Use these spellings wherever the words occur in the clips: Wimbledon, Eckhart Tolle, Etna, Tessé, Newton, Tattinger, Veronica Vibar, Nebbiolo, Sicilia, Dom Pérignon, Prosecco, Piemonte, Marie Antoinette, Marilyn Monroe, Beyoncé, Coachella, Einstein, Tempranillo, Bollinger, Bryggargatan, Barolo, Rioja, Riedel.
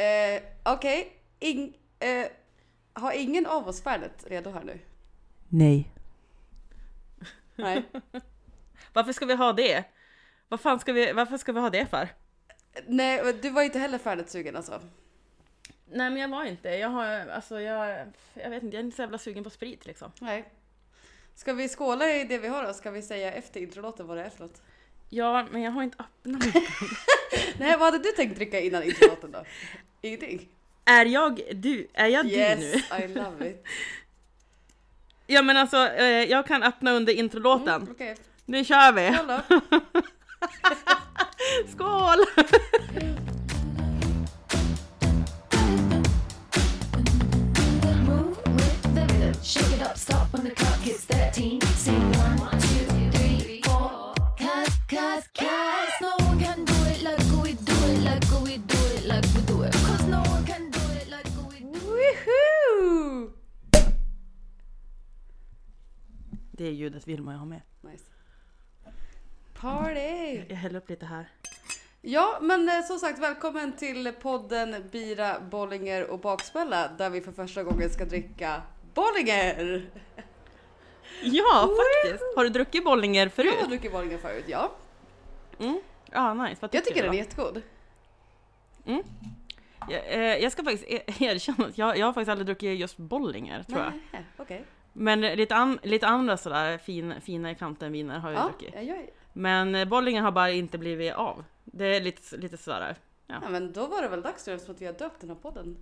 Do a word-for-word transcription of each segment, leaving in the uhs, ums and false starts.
Eh, Okej, okay. In, eh, har ingen av oss färdigt redo här nu? Nej. Nej. Varför ska vi ha det? Vad fan ska vi, varför ska vi ha det för? Nej, du var ju inte heller färdigt sugen alltså. Nej, men jag var inte. Jag har, alltså jag, jag vet inte, jag är inte så jävla sugen på sprit liksom. Nej. Ska vi skåla i det vi har då? Ska vi säga efter introlåten vad det är för något? Ja, men jag har inte öppnat mig. Nej, vad hade du tänkt dricka innan introlåten då? Ingenting. Är jag du? Är jag yes, du nu? Yes, I love it. Ja, men alltså, jag kan öppna under introlåten. Mm, okay. Nu kör vi. Skål då. Skål! Shake it up, stop when the clock hits thirteen. Sing one, two, three, four. Cause, cause, cause no one can do it like we do it, like we do it, like we do it. Cause no one can do it like we do it. Woohoo! Det är ljudet vill man ju ha med. Nice. Party! Jag häller upp lite här. Ja, men som sagt, välkommen till podden Bira, Bollinger och Baksmälla, där vi för första gången ska dricka Bollinger! Ja, faktiskt. Har du druckit Bollinger förut? Jag har druckit Bollinger förut, ja. Mm. Ah, nice. Vad jag tycker den är jättegod. Mm. Jag, eh, jag ska faktiskt erkänna att jag, jag har faktiskt aldrig druckit just Bollinger, tror Nej, jag. Okay. Men lite, an, lite andra sådär fin, fina i kanten viner har jag ja, druckit. Jag gör... Men Bollinger har bara inte blivit av. Det är lite, lite sådär. Ja. Ja, men då var det väl dags, eftersom att vi har döpt den här podden.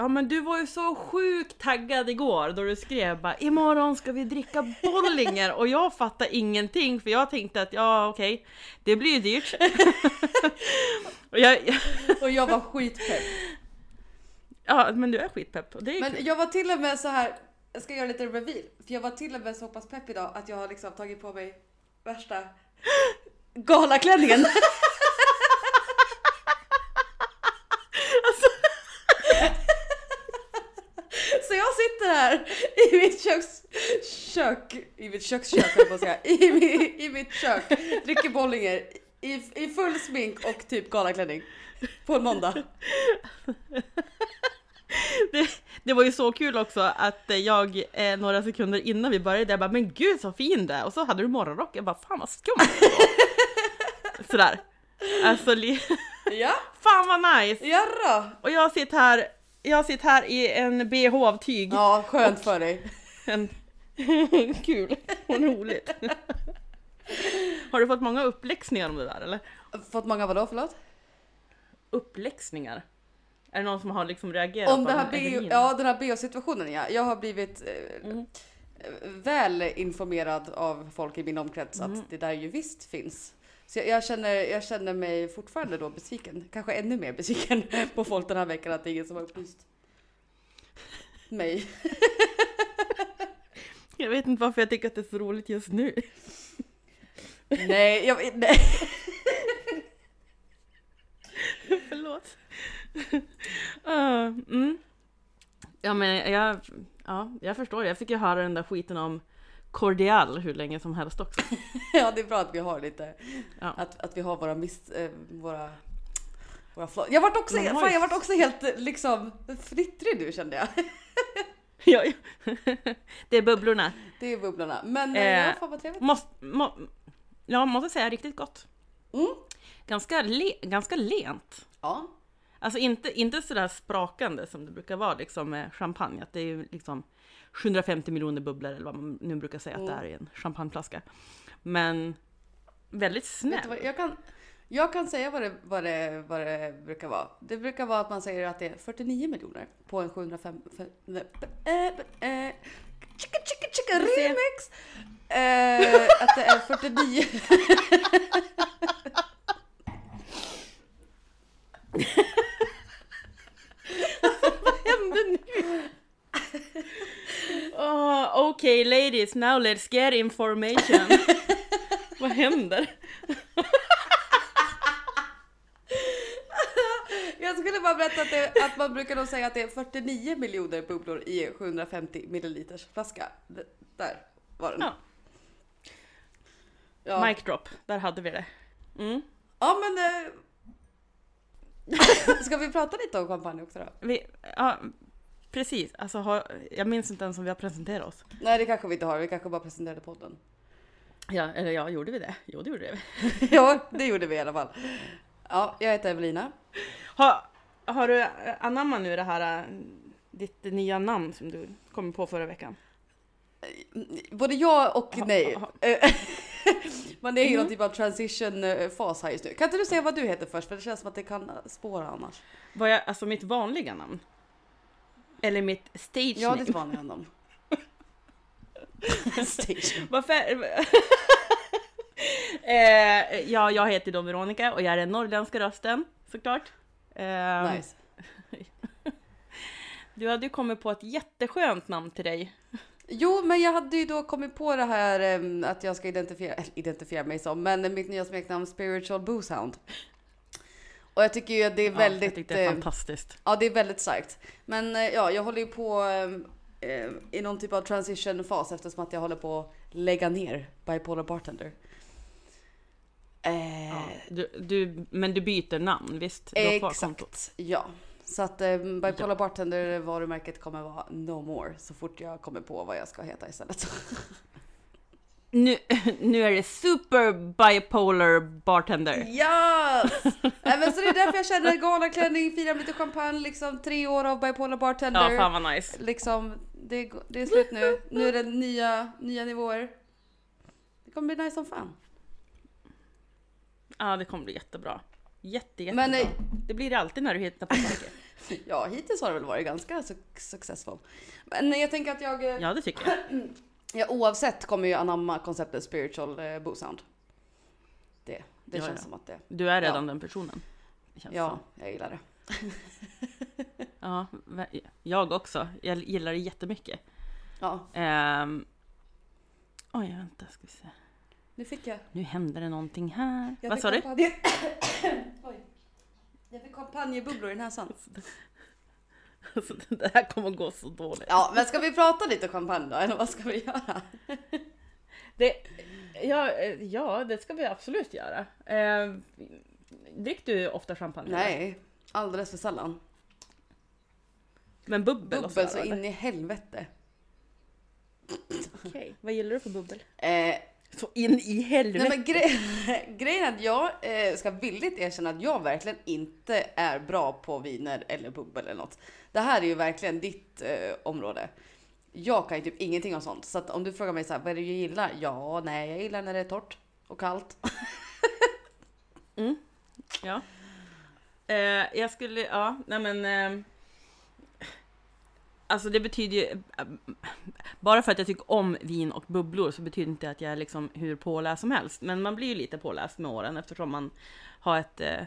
Ja, men du var ju så sjukt taggad igår då du skrev bara, imorgon ska vi dricka Bollinger. Och jag fattade ingenting, för jag tänkte att ja, okej, okay, det blir ju dyrt. och, jag, och jag var skitpepp. Ja, men du är skitpepp. Och det är men kul. Jag var till och med så här, jag ska göra lite reveal. För jag var till och med så pass pepp idag att jag har liksom tagit på mig värsta galaklänningen. Så jag sitter här i mitt köks, kök, i mitt kökskök, jag får säga, i, mi, i mitt kök, dricker Bollinger i, i full smink och typ galaklänning på en måndag. Det, det var ju så kul också att jag eh, några sekunder innan vi började, jag bara, men gud så fin det. Och så hade du morgonrock, jag bara, fan vad skumt. Sådär. Alltså, li- ja. Fan vad nice. Jarra. Och jag sitter här. Jag sitter här i en B H av tyg. Ja, skönt för dig. En... Kul och roligt. Har du fått många uppläxningar om det där, eller? Fått många vadå, förlåt? Uppläxningar? Är det någon som har liksom reagerat om på den här B O? Ja, den här B O-situationen, ja. Jag har blivit eh, mm. väl informerad av folk i min omkrets mm. att det där ju visst finns. Så jag, jag, känner, jag känner mig fortfarande då besviken. Kanske ännu mer besviken på folk den här veckan att det är ingen som har upplyst mig. Jag vet inte varför jag tycker att det är så roligt just nu. Nej, jag... Nej. Förlåt. Uh, mm. Ja, men jag... Ja, jag förstår. Jag fick ju höra den där skiten om cordial hur länge som helst också. Ja, det är bra att vi har lite ja. att, att vi har våra mist, eh, våra våra fl- Jag vart också fan, jag vart också helt liksom fnittrig nu kände jag. Ja, ja. Det är bubblorna. Det är bubblorna. Men eh, ja, fan vad trevligt. Måste må, jag måste säga riktigt gott. Mm. Ganska le, ganska lent. Ja. Alltså inte inte så där sprakande som det brukar vara liksom med champagne, att det är ju liksom sjuhundrafemtio miljoner bubblor eller vad man nu brukar säga att det är i en champagneflaska. Men väldigt snäll. Vad, jag, kan, jag kan säga vad det, vad, det, vad det brukar vara. Det brukar vara att man säger att det är fyrtionio miljoner på en sjuhundrafem... Chicka, chicka, chicka, remix! Att det är fyrtionio... Vad hände nu? Oh, okay ladies, now let's get information. Vad händer? Jag skulle bara berätta att, det, att man brukar nog säga att det är fyrtionio miljoner bubblor i sjuhundrafemtio milliliters flaska. Där var den. Ja. Ja. Mic drop, där hade vi det. Mm. Ja, men... Ska vi prata lite om champagne också då? Vi, ja, precis. Alltså, har, jag minns inte ens om vi har presenterat oss. Nej, det kanske vi inte har. Vi kanske bara presenterade podden. Ja, eller ja, gjorde vi det? Jo, det gjorde vi. Ja, det gjorde vi i alla fall. Ja, jag heter Evelina. Ha, har du anammat nu det här, ditt nya namn som du kom på förra veckan? Både ja och aha, nej. Aha. Men det är ju mm. någon typ av transition-fas här just nu. Kan inte du säga vad du heter först? För det känns som att det kan spåra annars. Vad jag, alltså mitt vanliga namn? Eller mitt stage name? Ja, ditt vanliga namn. Stage. Varför? eh, ja, jag heter då Veronica och jag är den norrländska rösten, såklart. Eh, nice. Du hade ju kommit på ett jätteskönt namn till dig. Jo, men jag hade ju då kommit på det här eh, att jag ska identifiera, eller identifiera mig som, men mitt nya smeknamn Spiritual Boozehound. Och jag tycker ju att det är ja, väldigt... Jag tyckte det är fantastiskt. Eh, ja, det är väldigt starkt. Men eh, ja, jag håller ju på eh, i någon typ av transition-fas eftersom att jag håller på att lägga ner Bipolar Bartender. Eh, ja, du, du, men du byter namn, visst? Du har kvar kontot. Exakt, ja. Så att eh, Bipolar Bartender varumärket kommer vara no more så fort jag kommer på vad jag ska heta istället. Nu, nu är det Super Bipolar Bartender. Yes! Även så det är därför jag känner galaklänning, firar lite champagne, liksom tre år av Bipolar Bartender. Ja, fan vad nice. Liksom, det, det är slut nu. Nu är det nya, nya nivåer. Det kommer bli nice som fan. Ja, det kommer bli jättebra. Jätte, jättebra. Men, det blir det alltid när du hittar på saker. Ja, hittills har det väl varit ganska su- successful. Men jag tänker att jag... Ja, det tycker jag. Ja, oavsett kommer ju anamma konceptet spiritual eh, boozehound. Det, det ja, känns ja. som att det... Du är redan ja. den personen. Känns ja, som. Jag gillar det. Ja, jag också. Jag gillar det jättemycket. Ja. Um, oj, vänta, ska vi se. Nu fick jag... Nu händer det någonting här. Jag Vad sa du? Kampanj... Oj. Jag fick kampanjebubblor i den här sand. Alltså, det här kommer gå så dåligt. Ja, men ska vi prata lite champagne då? Eller vad ska vi göra? Det, ja, ja, det ska vi absolut göra. Eh, drick du ofta champagne? Nej, alldeles för sällan. Men bubbel? Bubbel så, så in i helvete. Okej, okay. Vad gillar du för bubbel? Eh, så in i helvete. Nej, men gre- grejen att jag eh, ska villigt erkänna att jag verkligen inte är bra på viner eller bubbel eller något. Det här är ju verkligen ditt eh, område. Jag kan ju typ ingenting om sånt. Så att om du frågar mig så här, vad är det du gillar? Ja, nej, jag gillar när det är torrt och kallt. Mm. Ja. Eh, jag skulle, ja, nej men... Eh... Alltså det betyder ju, bara för att jag tycker om vin och bubblor så betyder inte att jag är liksom hur påläst som helst. Men man blir ju lite påläst med åren eftersom man har ett eh,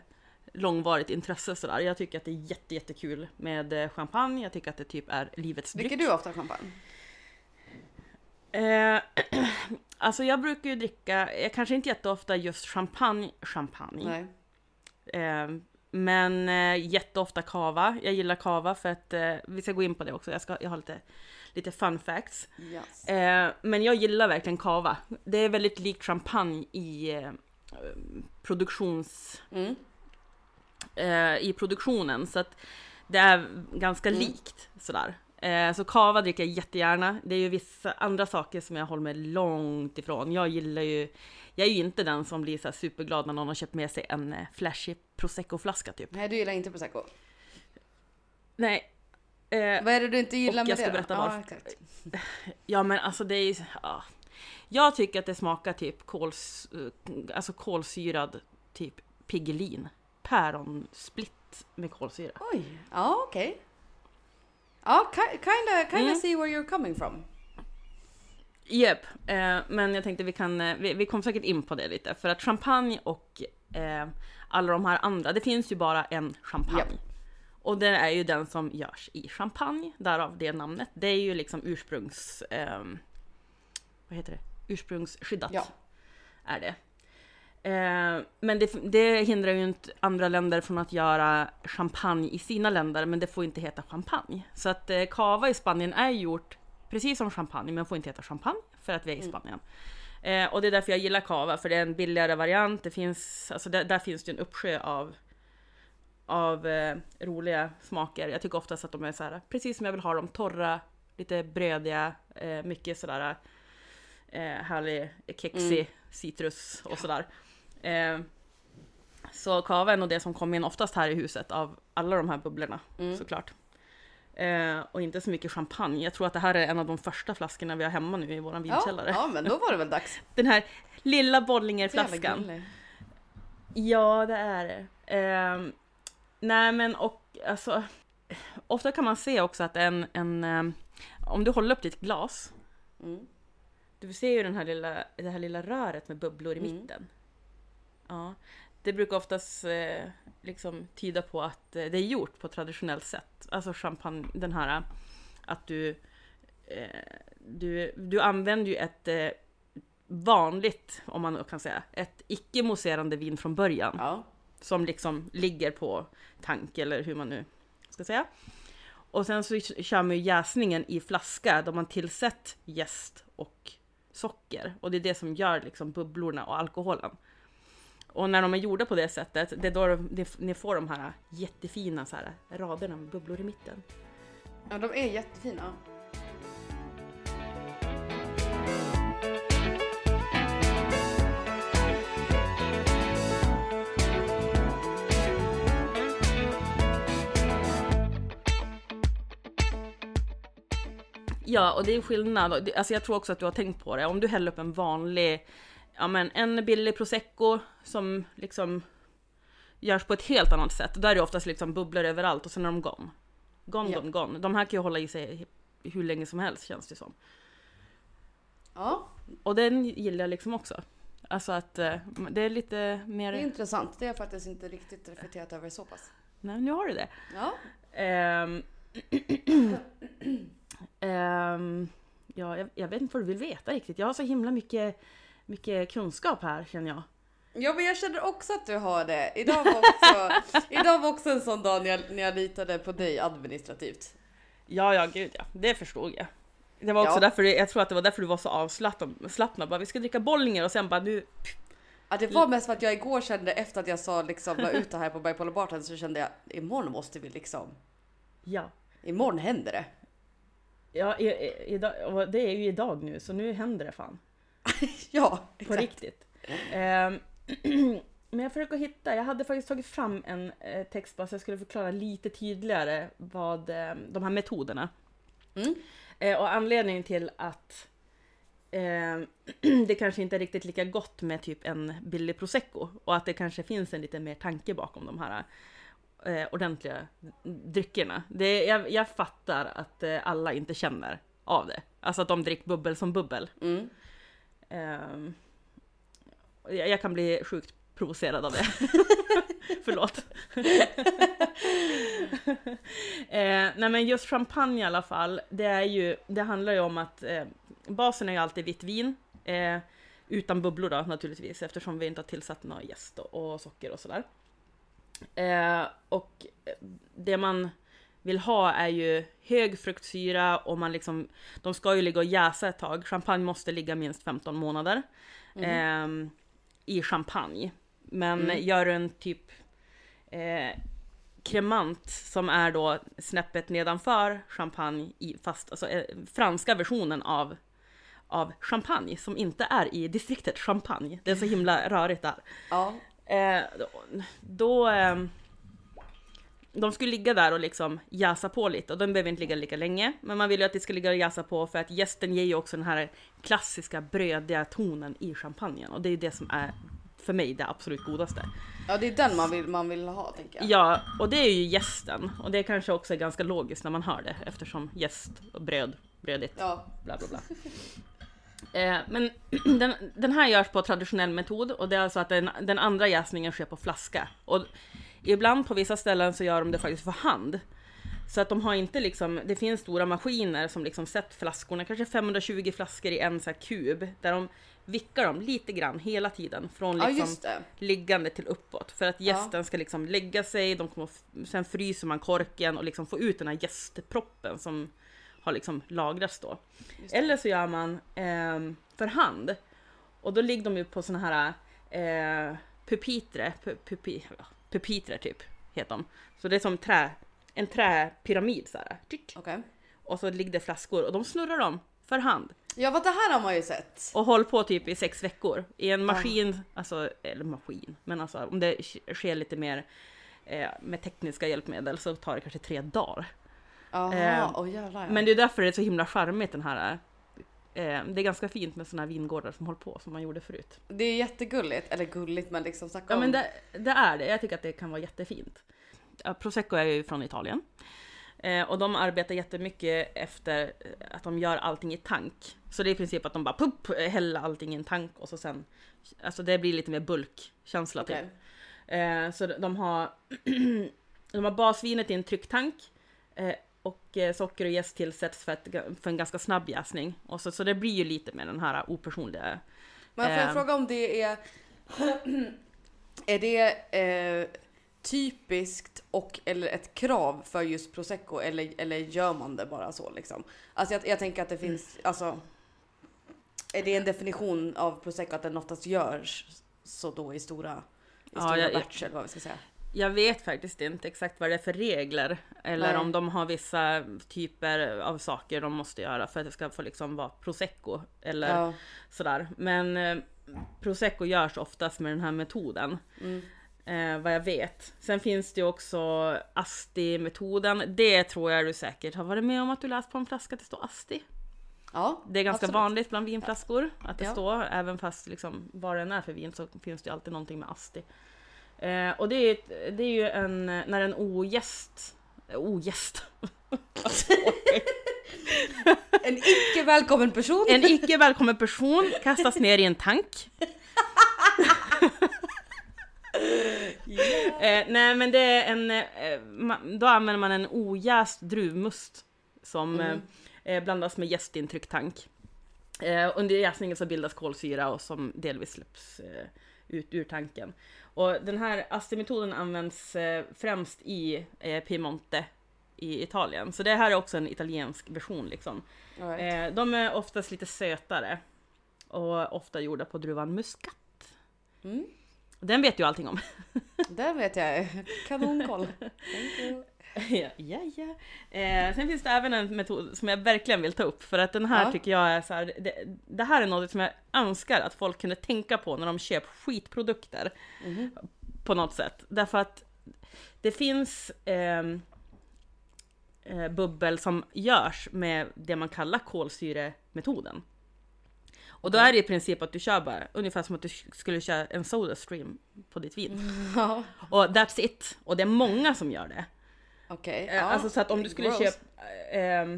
långvarigt intresse sådär. Jag tycker att det är jätte, jättekul med champagne. Jag tycker att det typ är livets dryck. Dricker du ofta champagne? Eh, alltså jag brukar ju dricka, jag kanske inte jätteofta just champagne, champagne. Nej. Eh, Men eh, jätteofta kava. Jag gillar kava för att, eh, vi ska gå in på det också. Jag, ska, jag har lite, lite fun facts. Yes. Eh, men jag gillar verkligen kava. Det är väldigt likt champagne i eh, produktions... Mm. Eh, i produktionen. Så att det är ganska mm. likt sådär. Eh, så kava dricker jag jättegärna. Det är ju vissa andra saker som jag håller mig långt ifrån. Jag gillar ju... Jag är ju inte den som blir så här superglad när någon har köpt med sig en flashig Prosecco-flaska typ. Nej, du gillar inte Prosecco. Nej. Eh, Vad är det du inte gillar med det? Jag ska berätta varför. Ah, exakt. Ja, men alltså det är ja. Jag tycker att det smakar typ kols, alltså kolsyrad typ Piggelin. Päronsplitt med kolsyra. Oj, ja okej. Okay. Ja, kinda, kinda mm. see where you're coming from. Jep, eh, men jag tänkte vi kan, vi, vi kommer säkert in på det lite. För att champagne och eh, alla de här andra, det finns ju bara en champagne. Yep. Och det är ju den som görs i champagne, därav det namnet. Det är ju liksom ursprungs, eh, vad heter det? Ursprungsskyddat ja. Är det. Eh, men det, det hindrar ju inte andra länder från att göra champagne i sina länder, men det får inte heta champagne. Så att eh, cava i Spanien är gjort precis som champagne, men får inte heta champagne för att vi är i Spanien. Mm. Eh, och det är därför jag gillar kava, för det är en billigare variant. Det finns, alltså där, där finns det en uppsjö av, av eh, roliga smaker. Jag tycker oftast att de är så här, precis som jag vill ha dem, torra, lite brödiga, eh, mycket sådär eh, härlig, kexig, mm. citrus och sådär. Eh, så kava är nog det som kommer in oftast här i huset av alla de här bubblorna, mm. såklart. Eh, och inte så mycket champagne. Jag tror att det här är en av de första flaskorna vi har hemma nu i våran vinkällare. Ja, ja, men då var det väl dags. Den här lilla Bollinger-flaskan. Ja, det är det. Eh, nej, men och alltså, ofta kan man se också att en, en um, om du håller upp ditt glas, mm. du ser ju den här lilla, det här lilla röret med bubblor i mm. mitten. Ja, det brukar oftast eh, liksom tyda på att eh, det är gjort på traditionellt sätt. Alltså champagne, den här att du eh, du du använder ju ett eh, vanligt, om man kan säga, ett icke-mousserande vin från början. Ja. Som liksom ligger på tank eller hur man nu ska säga. Och sen så kör man ju jäsningen i flaska där man tillsätter jäst och socker. Och det är det som gör liksom bubblorna och alkoholen. Och när de är gjorda på det sättet, det är då de, ni får de här jättefina så här raderna med bubblor i mitten. Ja, de är jättefina. Ja, och det är skillnad. Alltså jag tror också att du har tänkt på det. Om du häller upp en vanlig, ja men en billig prosecco som liksom görs på ett helt annat sätt. Där är det oftast liksom bubblor överallt och sen är de gone. Gone, ja. gone, gone. De här kan ju hålla i sig hur länge som helst, känns det som. Ja. Och den gillar jag liksom också. Alltså att det är lite mer... Det är intressant. Det har jag faktiskt inte riktigt reflekterat över så pass. Nej, nu har du det. Ja. Ehm... Um, ja, jag, jag vet inte vad du vill veta riktigt. Jag har så himla mycket, mycket kunskap här, känner jag. Ja, men jag känner också att du har det. Idag var också, idag var också en sån dag när jag, när jag litade på dig administrativt. Ja, ja, gud ja. Det förstod jag. Det var också ja. därför, jag tror att det var därför du var så avslappnad. Bara, vi ska dricka Bollinger och sen bara nu... Ja, det var mest för att jag igår kände, efter att jag sa liksom, var ute här på Bergpollebarten, så kände jag, imorgon måste vi liksom... Ja. Imorgon händer det. Ja, i, i, idag, det är ju idag nu, så nu händer det fan. Ja, exakt. På riktigt. Mm. Um, men jag försöker hitta, jag hade faktiskt tagit fram en eh, text bara så jag skulle förklara lite tydligare vad eh, de här metoderna. Mm. Eh, och anledningen till att eh, det kanske inte är riktigt lika gott med typ en billig prosecco och att det kanske finns en lite mer tanke bakom de här Eh, ordentliga dryckerna. Det, jag, jag fattar att eh, alla inte känner av det. Alltså att de dricker bubbel som bubbel. Mm. Eh, jag, jag kan bli sjukt provocerad av det. Förlåt. eh, nej men just champagne i alla fall, det, är ju, det handlar ju om att eh, basen är ju alltid vitt vin. Eh, utan bubblor då naturligtvis, eftersom vi inte har tillsatt några jäst och, och socker och sådär. Eh, och det man vill ha är ju hög fruktsyra och man liksom, de ska ju ligga och jäsa ett tag. Champagne måste ligga minst femton månader mm. eh, i champagne. Men mm. gör en typ eh, kremant som är då snäppet nedanför champagne i, fast alltså, eh, franska versionen av av champagne som inte är i distriktet champagne. Det är så himla rörigt där. Ja. Eh, då, då eh, de skulle ligga där och liksom jäsa på lite, och de behöver inte ligga lika länge, men man vill ju att det ska ligga och jäsa på för att jästen ger ju också den här klassiska brödiga tonen i champagnen, och det är ju det som är för mig det absolut godaste. Ja, det är den man vill, man vill ha, tänker jag. Ja, och det är ju jästen, och det är kanske också ganska logiskt när man hör det, eftersom jäst och bröd, brödigt, ja. Bla bla bla. Eh, men den, den här görs på traditionell metod, och det är alltså att den, den andra jäsningen sker på flaska, och ibland på vissa ställen så gör de det faktiskt för hand, så att de har inte liksom, det finns stora maskiner som liksom sätter flaskorna, kanske femhundratjugo flaskor i en så här kub, där de vickar dem lite grann hela tiden från liksom ja, liggande till uppåt, för att jästen ja. Ska liksom lägga sig, de kommer, sen fryser man korken och liksom får ut den här jästproppen som har liksom lagrats då. Eller så gör man eh, för hand. Och då ligger de ju på såna här eh, pupitre, pu- pupi, pupitre typ. heter de. Så det är som trä, en träpyramid så här. Okay. Och så ligger det flaskor och de snurrar dem för hand. Ja, vad det här har man ju sett. Och håll på typ i sex veckor i en maskin, mm. alltså, eller maskin, men alltså om det sker lite mer eh, med tekniska hjälpmedel så tar det kanske tre dagar. Aha, eh, oh, jävlar, ja. Men det är därför det är så himla charmigt den här. Eh, det är ganska fint med såna här vingårdar som håller på som man gjorde förut. Det är jättegulligt, eller gulligt men liksom snacka om. Ja men det, det är det, jag tycker att det kan vara jättefint. Prosecco är ju från Italien. Eh, och de arbetar jättemycket efter att de gör allting i tank. Så det är i princip att de bara pup, häller allting i en tank och så sen, alltså det blir lite mer bulkkänsla okay. typ. Eh, så de har, de har basvinet i en trycktank eh, och socker och jäst tillsätts för, ett, för en ganska snabb jäsning. Och så, så det blir ju lite med den här opersonliga... Eh, Men får jag fråga om det är... är det... Eh, typiskt och eller ett krav för just prosecco eller eller gör man det bara så liksom. Alltså jag, jag tänker att det finns mm. alltså är det en definition av prosecco att den oftast görs så då i stora i ja, stora jag, batch, eller vad vi ska säga. Jag vet faktiskt inte exakt vad det är för regler eller Nej. Om de har vissa typer av saker de måste göra för att det ska få liksom vara prosecco eller ja. Sådär. Men eh, prosecco görs oftast med den här metoden. Mm. Eh, vad jag vet. Sen finns det ju också Asti-metoden. Det tror jag du säkert har varit med om att du läst på en flaska att det står Asti. Ja, det är ganska absolut. Vanligt bland vinflaskor att det ja. Står, även fast liksom, vad den är för vin så finns det ju alltid någonting med Asti. Eh, och det är, det är ju en, när en ogäst... Ogäst... en icke välkommen person. En icke välkommen person kastas ner i en tank. Yeah. Eh, nej men det är en eh, man, då använder man en ojäst druvmust som mm. eh, blandas med jäst i en trycktank. Eh, under jäsningen så bildas kolsyra och som delvis släpps eh, ut ur tanken. Och den här astemetoden används eh, främst i eh, Piemonte i Italien. Så det här är också en italiensk version liksom. All right. eh, de är oftast lite sötare och ofta gjorda på druvan muskat. Mm. Den vet ju allting om. Den vet jag. Kanonkoll. ja, ja, ja. Eh, sen finns det även en metod som jag verkligen vill ta upp. För att den här ja. Tycker jag är så här... Det, det här är något som jag önskar att folk kunde tänka på när de köper skitprodukter. Mm-hmm. På något sätt. Därför att det finns eh, bubbel som görs med det man kallar kolsyremetoden. Och då är det i princip att du kör bara, ungefär som att du skulle köra en soda stream på ditt vin. Ja. Och that's it. Och det är många som gör det. Okej. Okay. Ja. Alltså så att om du skulle gross. Köpa... Eh,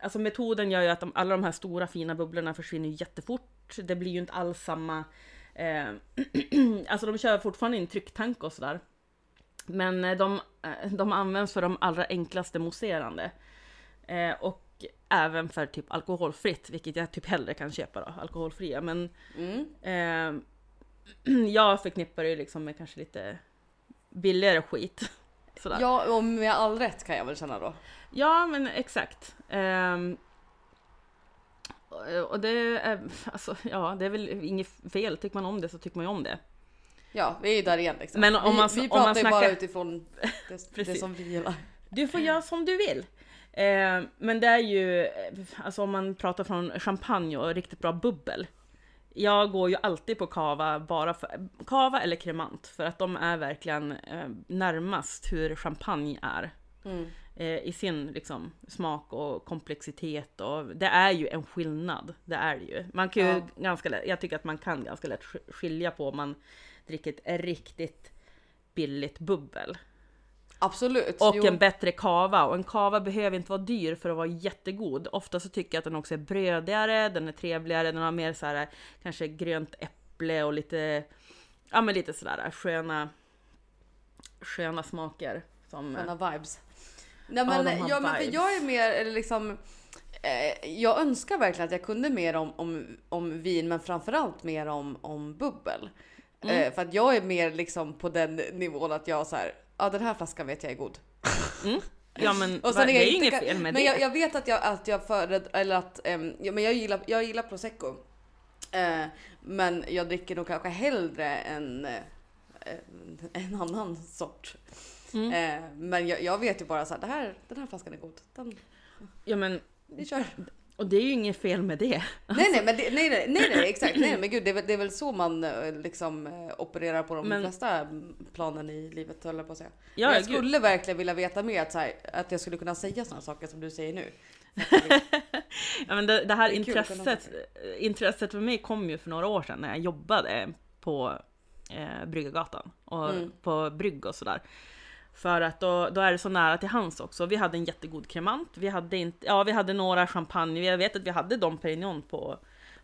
alltså metoden gör ju att de, alla de här stora fina bubblorna försvinner jättefort. Det blir ju inte alls samma... Eh, alltså de kör fortfarande i en trycktank och sådär. Men de, de används för de allra enklaste mousserande. Eh, och även för typ alkoholfritt, vilket jag typ hellre kan köpa då, alkoholfria. Men mm. eh, jag förknippar ju liksom med kanske lite billigare skit. Sådär. Ja, och med all rätt kan jag väl känna då. Ja, men exakt. Eh, och det är, alltså, ja, det är väl inget fel. Tycker man om det så tycker man ju om det. Ja, vi är ju där igen liksom. Men om vi, man, vi om pratar man snackar... bara utifrån det, det som vi gillar. Du får göra som du vill. Eh, men det är ju, alltså om man pratar från champagne och riktigt bra bubbel. Jag går ju alltid på cava, bara för, cava eller cremant, för att de är verkligen eh, närmast hur champagne är. Mm. Eh, i sin liksom, smak och komplexitet. Och, det är ju en skillnad, det är det ju. Man kan ju ja. ganska lätt, jag tycker att man kan ganska lätt skilja på om man dricker ett riktigt billigt bubbel. Absolut. Och jo. En bättre kava. Och en kava behöver inte vara dyr för att vara jättegod. Ofta så tycker jag att den också är brödigare, den är trevligare, den har mer så här kanske grönt äpple och lite ja men lite sådär sköna sköna smaker som sköna vibes. Nej men ja, ja men för jag är mer liksom eh, jag önskar verkligen att jag kunde mer om om om vin men framförallt mer om om bubbel. Mm. Eh, för att jag är mer liksom på den nivån att jag så här ja, den här flaskan vet jag är god. Mm. Ja, men och sen det är, är inget fel med men det. Men jag, jag vet att jag att jag föred, eller att um, ja, men jag gillar jag gillar prosecco. Uh, men jag dricker nog kanske hellre en uh, en annan sort. Mm. Eh, men jag, jag vet ju bara så här, det här, den här flaskan är god. Den, ja, men vi kör. Och det är ju inget fel med det. Alltså. Nej, nej, men det, nej, nej, nej, nej, exakt. Nej, men gud, det är, det är väl så man liksom opererar på de men, flesta planen i livet, höll jag på att säga. Ja, men jag gud. skulle verkligen vilja veta mer att, så här, att jag skulle kunna säga sådana saker som du säger nu. Ja, men det, det här det intresset, intresset för mig kom ju för några år sedan när jag jobbade på eh, Bryggargatan och mm. på brygg och sådär. För att då, då är det så nära till hands också. Vi hade en jättegod kremant. Vi hade, inte, ja, vi hade några champagne. Jag vet att vi hade Dom Pérignon på,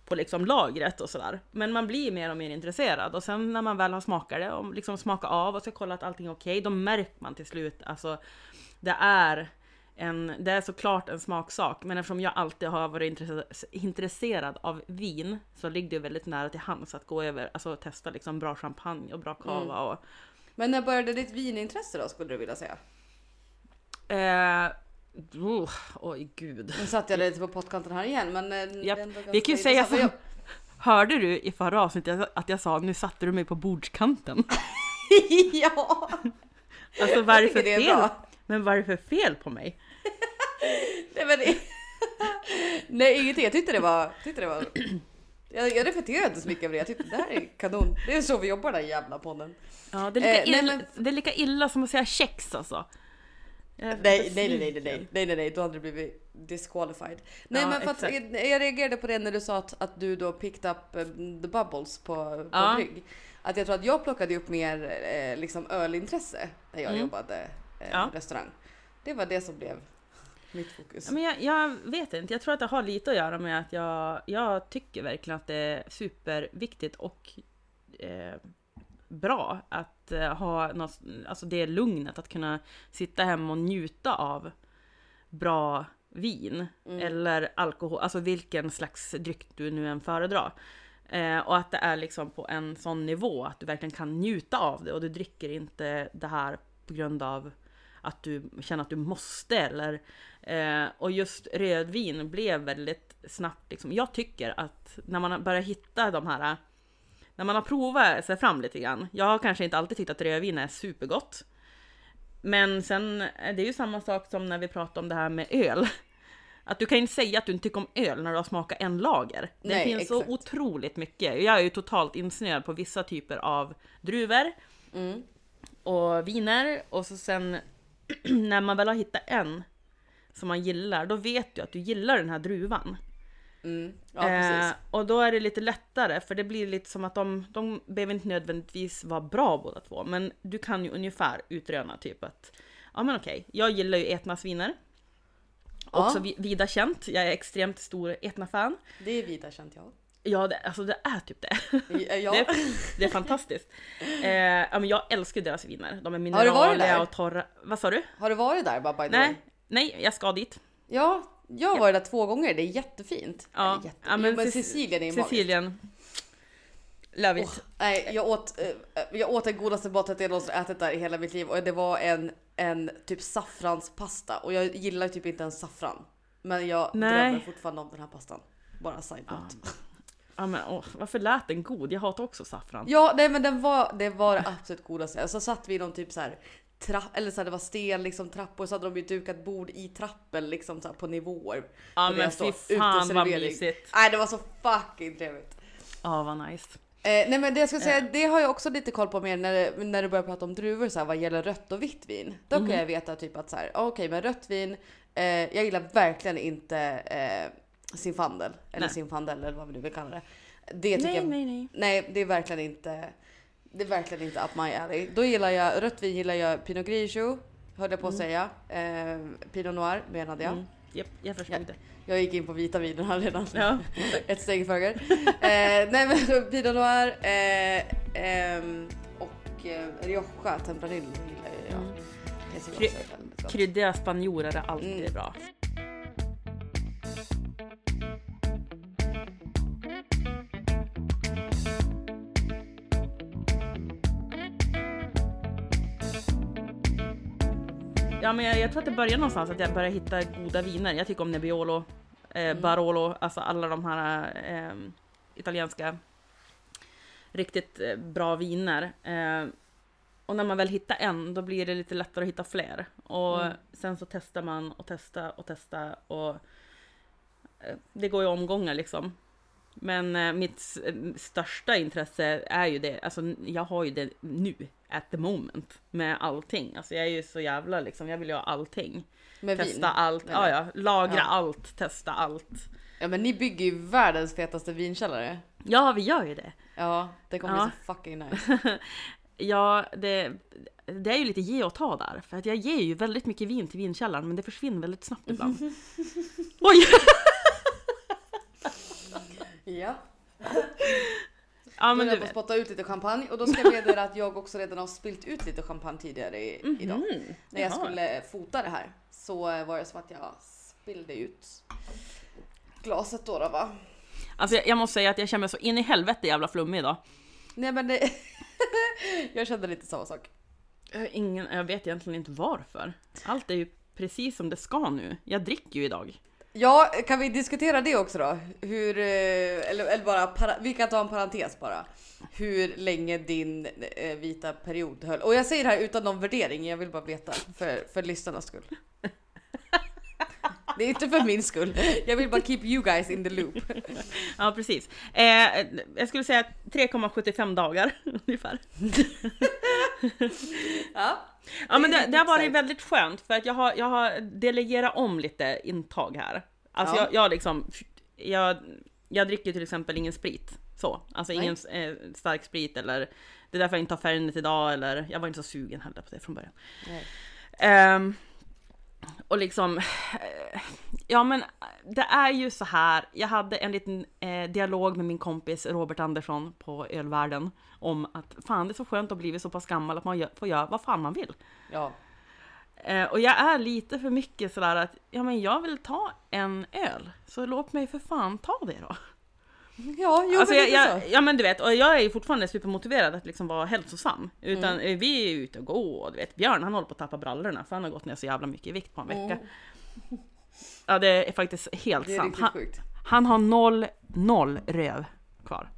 på liksom lagret och sådär. Men man blir mer och mer intresserad. Och sen när man väl har smakat det och liksom smakat av och ska kolla att allting är okej. Okay, då märker man till slut. Alltså, det, är en, det är såklart en smaksak. Men eftersom jag alltid har varit intresserad av vin så ligger det väldigt nära till hands att gå över. Alltså testa liksom bra champagne och bra cava och... Mm. Men när började ditt vinintresse då, skulle du vilja säga? Eh, oh, oj gud. Nu satt jag lite på pottkanten här igen. Men yep. Vi kan ju säga så. Jag... Hörde du i förra avsnittet att jag sa, nu satte du mig på bordskanten? Ja. Alltså varför fel? Men varför fel på mig? Nej, men det... Nej, ingenting. Jag tyckte det var... Tyckte det var... Jag, jag reflekterar inte så mycket över det. Jag tyckte det här är kanon. Det är så vi jobbar den jävla podden. Ja, det är lika, eh, illa, nej, men... det är lika illa som att säga kex alltså. Nej, nej, nej, nej, nej, nej, nej, nej. Då hade det blivit disqualified. Nej, ja, men för att, jag reagerade på det när du sa att, att du då picked up the bubbles på, på ja. brygg. Att jag tror att jag plockade upp mer eh, liksom ölintresse när jag mm. jobbade eh, ja. restaurang. Det var det som blev... mitt fokus. Men jag, jag vet inte, jag tror att det har lite att göra med att jag, jag tycker verkligen att det är superviktigt och eh, bra att eh, ha något, alltså det är lugnet att kunna sitta hemma och njuta av bra vin mm. eller alkohol, alltså vilken slags dryck du nu än föredrar. Eh, och att det är liksom på en sån nivå att du verkligen kan njuta av det och du dricker inte det här på grund av att du känner att du måste eller, eh, och just rödvin blev väldigt snabbt liksom. Jag tycker att när man börjar hitta de här, när man har provat sig fram lite grann, jag har kanske inte alltid tyckt att rödvin är supergott, men sen det är ju samma sak som när vi pratar om det här med öl, att du kan inte säga att du inte tycker om öl när du har smakat en lager. Det Nej, finns exakt. så otroligt mycket. Jag är ju totalt insnöad på vissa typer av druvor mm. och viner, och så sen när man väl har hittat en som man gillar, då vet du att du gillar den här druvan. Mm, ja, precis. Eh, och då är det lite lättare, för det blir lite som att de, de behöver inte nödvändigtvis vara bra båda två, men du kan ju ungefär utröna typ att, ja men okej, jag gillar ju Etnas viner. Ja. Också vida känt, jag är extremt stor Etna-fan. Det är vida känt, ja. Ja, det, alltså det är typ det. Ja. det, det är fantastiskt. Eh, ja, men jag älskar deras viner. De är mineraliga och torra. Vad sa du? Har du varit där? Bara, by the way? Nej, nej, jag ska dit. Ja, jag har varit där två gånger. Det är jättefint. Ja, Eller, jättefint. ja men, jo, men Sicilien är Sicilien. Love it. Oh, nej, jag åt, jag åt den godaste batet jag någonsin ätit där i hela mitt liv. Och det var en, en typ saffranspasta. Och jag gillar typ inte en saffran. Men jag nej. drömmer fortfarande om den här pastan. Bara side note. Ah. Ja, men, åh, varför lät den god? Jag hatar också saffran. Ja, nej, men den var, det var det absolut godaste. Så satt vi i någon typ så här, trapp, eller så här, det var sten liksom, trappor, så hade de ju dukat bord i trappen liksom, så här, på nivåer. Ja, men fy fan vad mysigt. Nej, det var så fucking trevligt. Ja, vad nice. Eh, nej, men det jag ska säga, det har jag också lite koll på mer när, när du börjar prata om druvor så här, vad gäller rött och vitt vin. Då kan mm. jag veta typ att så här, okej, okay, men rött vin, eh, jag gillar verkligen inte... Eh, Zinfandel, eller Zinfandel eller vad vi nu vill kalla det. Det tycker nej, jag, nej, nej. Nej, det är verkligen inte det är verkligen inte up my alley. Då gillar jag rött vin, gillar jag Pinot Grigio, hörde jag på att säga. Eh, Pinot Noir menade jag. Mm. Yep, jag förstod ja. det. Jag gick in på vita viner här redan. Ja. Ett steg före. eh, nej men Pinot Noir eh, eh, och eh, Rioja, Tempranillo gillar jag. Mm. jag Kry- kryddiga spanjorer är alltid mm. bra. Ja, men jag, jag tror att det börjar någonstans att jag börjar hitta goda viner. Jag tycker om Nebbiolo, eh, Barolo, alltså alla de här eh, italienska riktigt eh, bra viner. Eh, Och när man väl hittar en, då blir det lite lättare att hitta fler. Och mm. sen så testar man och testar och testar. Och det går ju omgångar liksom. Men mitt största intresse är ju det. Alltså jag har ju det nu, at the moment, med allting. Alltså jag är ju så jävla liksom, jag vill ju ha allting. Med testa vin, allt, ja, ja, lagra ja. allt, testa allt. Ja, men ni bygger ju världens fetaste vinkällare. Ja, vi gör ju det. Ja, det kommer ja. bli så fucking nice. Ja, det, det är ju lite ge och ta där. För att jag ger ju väldigt mycket vin till vinkällaren, men det försvinner väldigt snabbt ibland. Oj! Ja. Ja, men du vet. Spotta ut lite champagne. Och då ska jag meddela att jag också redan har spilt ut lite champagne tidigare i, mm-hmm. idag. När jag Jaha. skulle fota det här så var det som att jag spillde ut glaset då, då va? Alltså jag, jag måste säga att jag känner mig så in i helvete jävla flummig idag. Nej, men det... jag kände lite samma sak. Jag, ingen, jag vet egentligen inte varför. Allt är ju precis som det ska nu. Jag dricker ju idag. Ja, kan vi diskutera det också då? Hur, eller, eller bara, para, vi kan ta en parentes bara. Hur länge din eh, vita period höll. Och jag säger det här utan någon värdering, jag vill bara veta för, för lyssnarnas skull. Det är inte för min skull. Jag vill bara keep you guys in the loop. Ja, precis. Eh, jag skulle säga tre komma sjuttiofem dagar ungefär. Ja, ja, men det, det har varit väldigt skönt för att jag har, jag har delegerat om lite intag här. Alltså ja. jag, jag liksom, jag, jag dricker till exempel ingen sprit. Så, alltså ingen eh, stark sprit eller det är därför jag inte tar färgnet idag eller jag var inte så sugen heller på det från början. Nej. Um, Och liksom, ja men det är ju så här, jag hade en liten eh, dialog med min kompis Robert Andersson på Ölvärlden om att fan det är så skönt att bli så pass gammal att man gör, får göra vad fan man vill. Ja. Eh, och jag är lite för mycket sådär att, ja men jag vill ta en öl, så låt mig för fan ta det då. Ja, jo, alltså jag, jag, ja, men du vet, och jag är ju fortfarande supermotiverad att liksom vara hälsosam. Utan mm. vi är ute och går, och du vet, Björn han håller på att tappa brallorna för han har gått ner så jävla mycket i vikt på en vecka. Mm. Ja, det är faktiskt helt det är sant. Han, han har noll, noll röv kvar.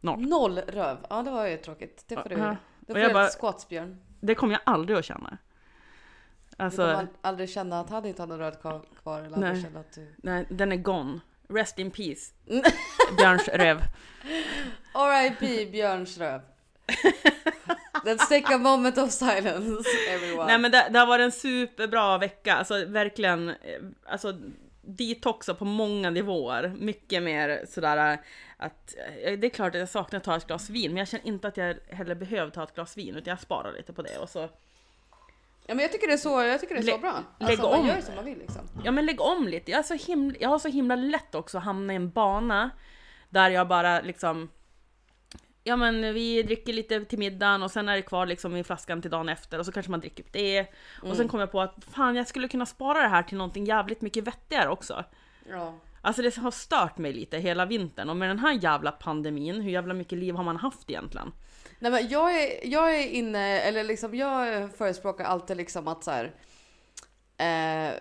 Noll. Noll röv, ja det var ju tråkigt. Det får uh-huh. du, det får bara, skottsbjörn. Det kommer jag aldrig att känna. Alltså, du kommer aldrig känna att han inte hade någon röv kvar. Eller nej, känna att du... nej, den är gone. Rest in peace, Björns röv. R I P Björns röv. Let's take a moment of silence, everyone. Nej, men det, det har varit en superbra vecka. Alltså verkligen, alltså detoxa på många nivåer. Mycket mer sådär att, det är klart att jag saknar att ta ett glas vin, men jag känner inte att jag heller behöver ta ett glas vin, utan jag sparar lite på det och så. Ja, men jag tycker det är så, jag tycker det är så Lä- bra. Alltså, man gör som man vill liksom. Ja, men lägg om lite. Jag, är så himla, jag har så himla lätt också att hamna i en bana där jag bara liksom, ja men vi dricker lite till middagen och sen är det kvar liksom i flaskan till dagen efter och så kanske man dricker upp det. Mm. Och sen kommer jag på att fan jag skulle kunna spara det här till någonting jävligt mycket vettigare också. Ja. Alltså det har stört mig lite hela vintern och med den här jävla pandemin, hur jävla mycket liv har man haft egentligen? Nej, men jag är, jag är inne, eller liksom jag förespråkar alltid liksom att så här, eh,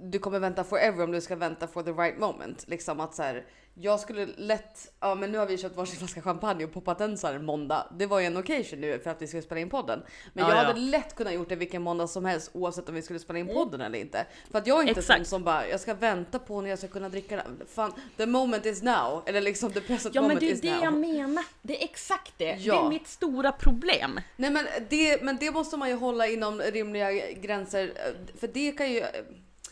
du kommer vänta forever om du ska vänta for the right moment. Liksom att så här, jag skulle lätt, ja men nu har vi köpt varsin flaska champagne och poppat den så här måndag. Det var ju en occasion nu för att vi skulle spela in podden. Men ja, jag hade ja. lätt kunnat gjort det vilken måndag som helst oavsett om vi skulle spela in podden eller inte. För att jag är inte sån som bara, jag ska vänta på när jag ska kunna dricka den. Fan, the moment is now. Eller liksom the present ja, moment is now. Ja, men det är det jag menar. Det är exakt det. Ja. Det är mitt stora problem. Nej, men det, men det måste man ju hålla inom rimliga gränser. För det kan ju...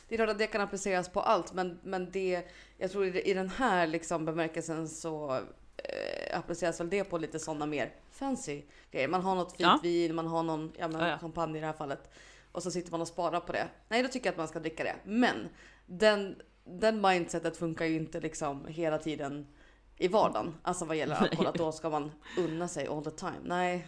Det är klart att det kan appliceras på allt, men, men det, jag tror i, i den här liksom bemärkelsen så eh, appliceras väl det på lite sådana mer fancy grejer. Man har något fint ja. vin, man har någon ja, men, ja, ja. champagne i det här fallet och så sitter man och sparar på det. Nej, då tycker jag att man ska dricka det. Men den, den mindsetet funkar ju inte liksom hela tiden i vardagen. Alltså vad gäller alkohol, att då ska man unna sig all the time. Nej.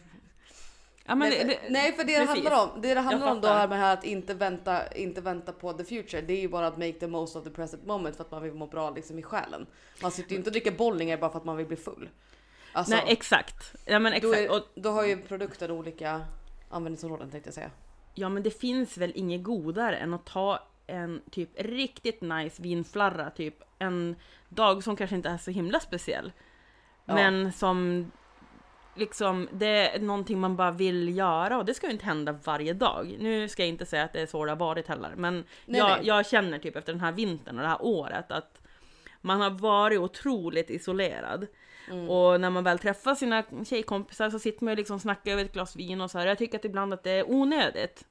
Ja, men nej, för, det, nej, för det det handlar om, det, det handlar om då här med att inte vänta, inte vänta på the future. Det är ju bara att make the most of the present moment för att man vill må bra liksom, i själen. Man sitter ju inte och dricker Bollinger bara för att man vill bli full. Alltså, nej, exakt. Ja, men exakt. Då, är, då har ju produkter olika användningsområden tänkte jag säga. Ja, men det finns väl inget godare än att ta en typ riktigt nice vinflarra, typ en dag som kanske inte är så himla speciell. Ja. Men som... liksom, det är någonting man bara vill göra, och det ska ju inte hända varje dag. Nu ska jag inte säga att det är så det har varit heller, men nej, jag, nej. jag känner typ efter den här vintern och det här året att man har varit otroligt isolerad. Mm. Och när man väl träffar sina tjejkompisar så sitter man ju liksom och snackar över ett glas vin och så här. Jag tycker att ibland att det är onödigt.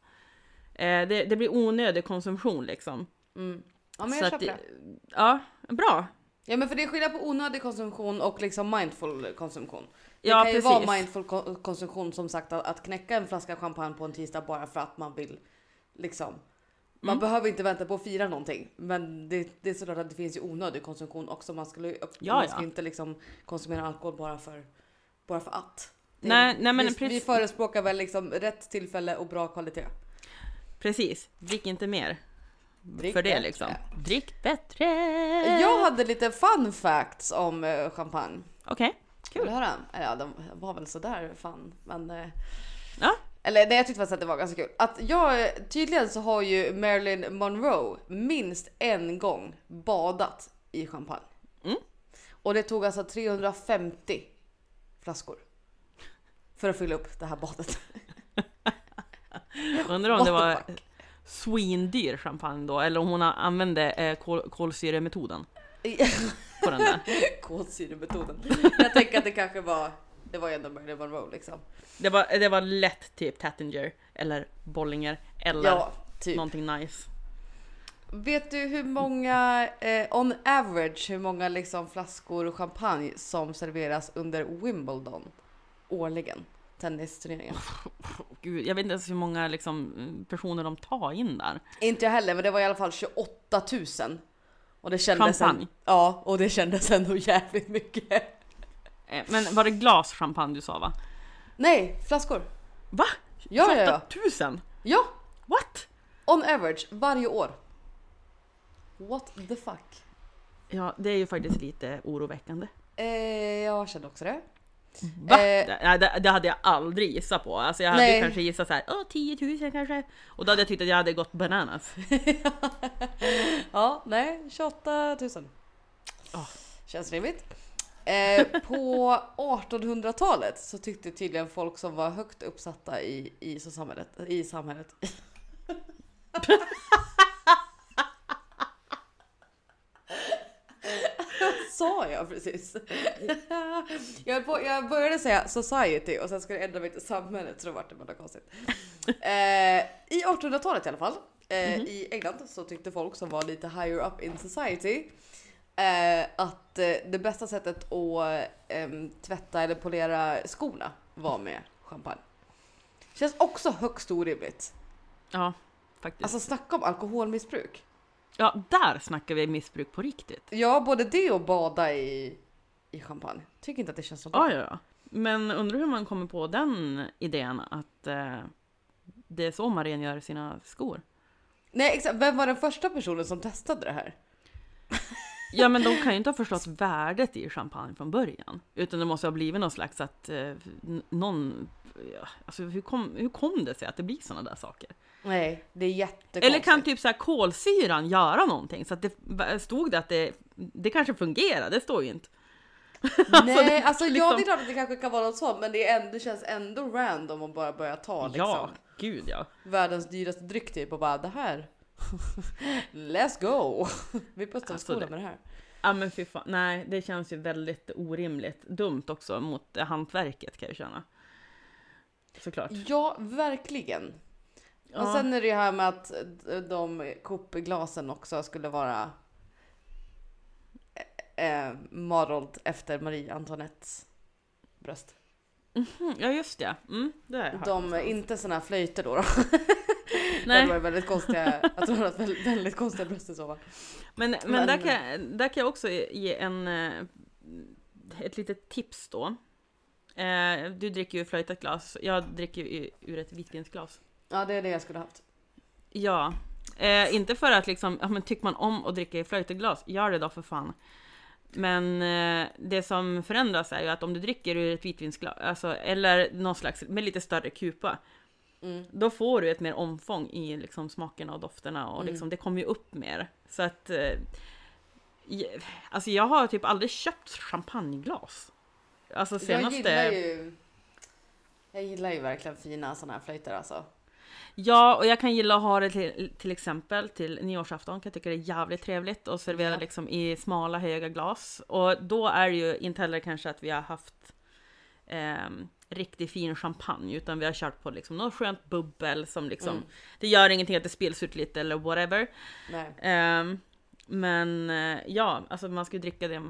Eh, det, det blir onödig konsumtion liksom. Mm. Ja, men jag köper det. Ja, bra. Ja, men för det är skillnad på onödig konsumtion och liksom mindful konsumtion. Det ja, kan ju precis. vara mindful konsumtion, som sagt, att, att knäcka en flaska champagne på en tisdag bara för att man vill liksom... Man mm. behöver inte vänta på att fira någonting. Men det, det är såklart att det finns ju onödig konsumtion också. Man skulle, ja, man ska ja. inte liksom konsumera alkohol bara för, bara för att. Nej, är, nej, men vi, precis. vi förespråkar väl liksom rätt tillfälle och bra kvalitet. Precis, drick inte mer. Drick för det liksom. Bättre. Drick bättre! Jag hade lite fun facts om champagne. Okej, okay. kul. Vill du höra? Ja, de var väl sådär fun. Men... Ja. Eller nej, jag tyckte faktiskt att det var ganska kul. Att jag, tydligen så har ju Marilyn Monroe minst en gång badat i champagne. Mm. Och det tog alltså trehundrafemtio flaskor för att fylla upp det här badet. Undrar om What det var svindyr champagne då, eller om hon använde eh, kol- kolsyremetoden. På den där. Kolsyremetoden. Jag tänker att det kanske var... Det var ju ändå Marilyn Monroe liksom. Det var, det var lätt typ Tattinger eller Bollinger eller ja, typ. någonting nice. Vet du hur många, eh, on average, hur många liksom flaskor och champagne som serveras under Wimbledon årligen? Tennisturneringen. Gud, jag vet inte ens hur många liksom personer de tar in där. Inte jag heller, men det var i alla fall tjugoåtta tusen. Och det kändes champagne? En, ja, och det kändes ändå jävligt mycket. Men var det glaschampagne du sa, va? Nej, flaskor. Va? Ja, ja, ja. tjugoåtta tusen? Ja. What? On average, varje år. What the fuck? Ja, det är ju faktiskt lite oroväckande. Eh, jag kände också det. Va? Eh, det, det hade jag aldrig gissat på. Alltså jag hade nej. kanske gissat så här, åh, tio tusen kanske. Och då hade jag tyckt att jag hade gått bananas. Ja, nej, tjugoåtta tusen. Oh. Känns rimligt. Eh, på artonhundratalet så tyckte tydligen folk som var högt uppsatta i, i samhället i samhället sa jag precis jag, på, jag började säga society och sen skulle jag ändra mig till samhället, så det var det bara konstigt. eh, i artonhundratalet i alla fall, eh, mm-hmm. i England så tyckte folk som var lite higher up in society Eh, att eh, det bästa sättet att eh, tvätta eller polera skorna var med champagne. Känns också högst orimligt. Ja, faktiskt. Alltså snacka om alkoholmissbruk. Ja, där snackar vi missbruk på riktigt. Ja, både det och bada i, i champagne. Tycker inte att det känns så bra. Ja, ja, ja. Men undrar hur man kommer på den idén att eh, det är så man rengör sina skor. Nej, exakt. Vem var den första personen som testade det här? Ja, men de kan ju inte ha förstått värdet i champagne från början. Utan det måste ha blivit någon slags att eh, någon... Ja, alltså hur kom, hur kom det sig att det blir sådana där saker? Nej, det är jättekonstigt. Eller kan typ så här kolsyran göra någonting? Så att det stod det att det, det kanske fungerar, det står ju inte. Nej, alltså, det, alltså liksom... jag det är klart att det kanske kan vara något sånt. Men det, är ändå, det känns ändå random att bara börja ta liksom, ja, gud ja. Världens dyraste dryck typ och bara det här... Let's go. Vi pussar alltså skolan med det här. Ja, men fy fan. Nej, det känns ju väldigt orimligt. Dumt också mot hantverket kan jag känna. Såklart. Ja, verkligen. Ja. Och sen är det ju här med att de kopglasen också skulle vara eh, modelled efter Marie Antoinettes bröst. Mm-hmm. Ja, just det. Mm, det är de är inte såna här flöjter då. då. Nej. Det var väldigt konstiga, jag tror att väldigt, väldigt konstiga bröster så var. Men, men, men där, kan jag, där kan jag också ge en, ett litet tips då. Eh, du dricker ju flöjtat glas. Jag dricker ju ur ett vitvinsglas. Ja, det är det jag skulle ha haft. Ja, eh, inte för att liksom, ja, men tycker man om att dricka i flöjtat glas, gör det då för fan. Men eh, det som förändras är ju att om du dricker ur ett vitvinsglas, alltså, eller någon slags med lite större kupa, mm. då får du ett mer omfång i liksom smakerna och dofterna och liksom, mm. det kommer ju upp mer. Så att eh, alltså jag har typ aldrig köpt champagneglas. Alltså senaste jag gillar ju Jag gillar ju verkligen fina sådana här flöjter alltså. Ja, och jag kan gilla att ha det till, till exempel till nyårsafton, kan jag tycka det är jävligt trevligt och servera ja. liksom i smala höga glas. Och då är det ju inte heller kanske att vi har haft eh, riktigt fin champagne, utan vi har kört på liksom något skönt bubbel som liksom, mm. det gör ingenting att det spills ut lite eller whatever. Nej. Eh, men ja, alltså man ska ju dricka det,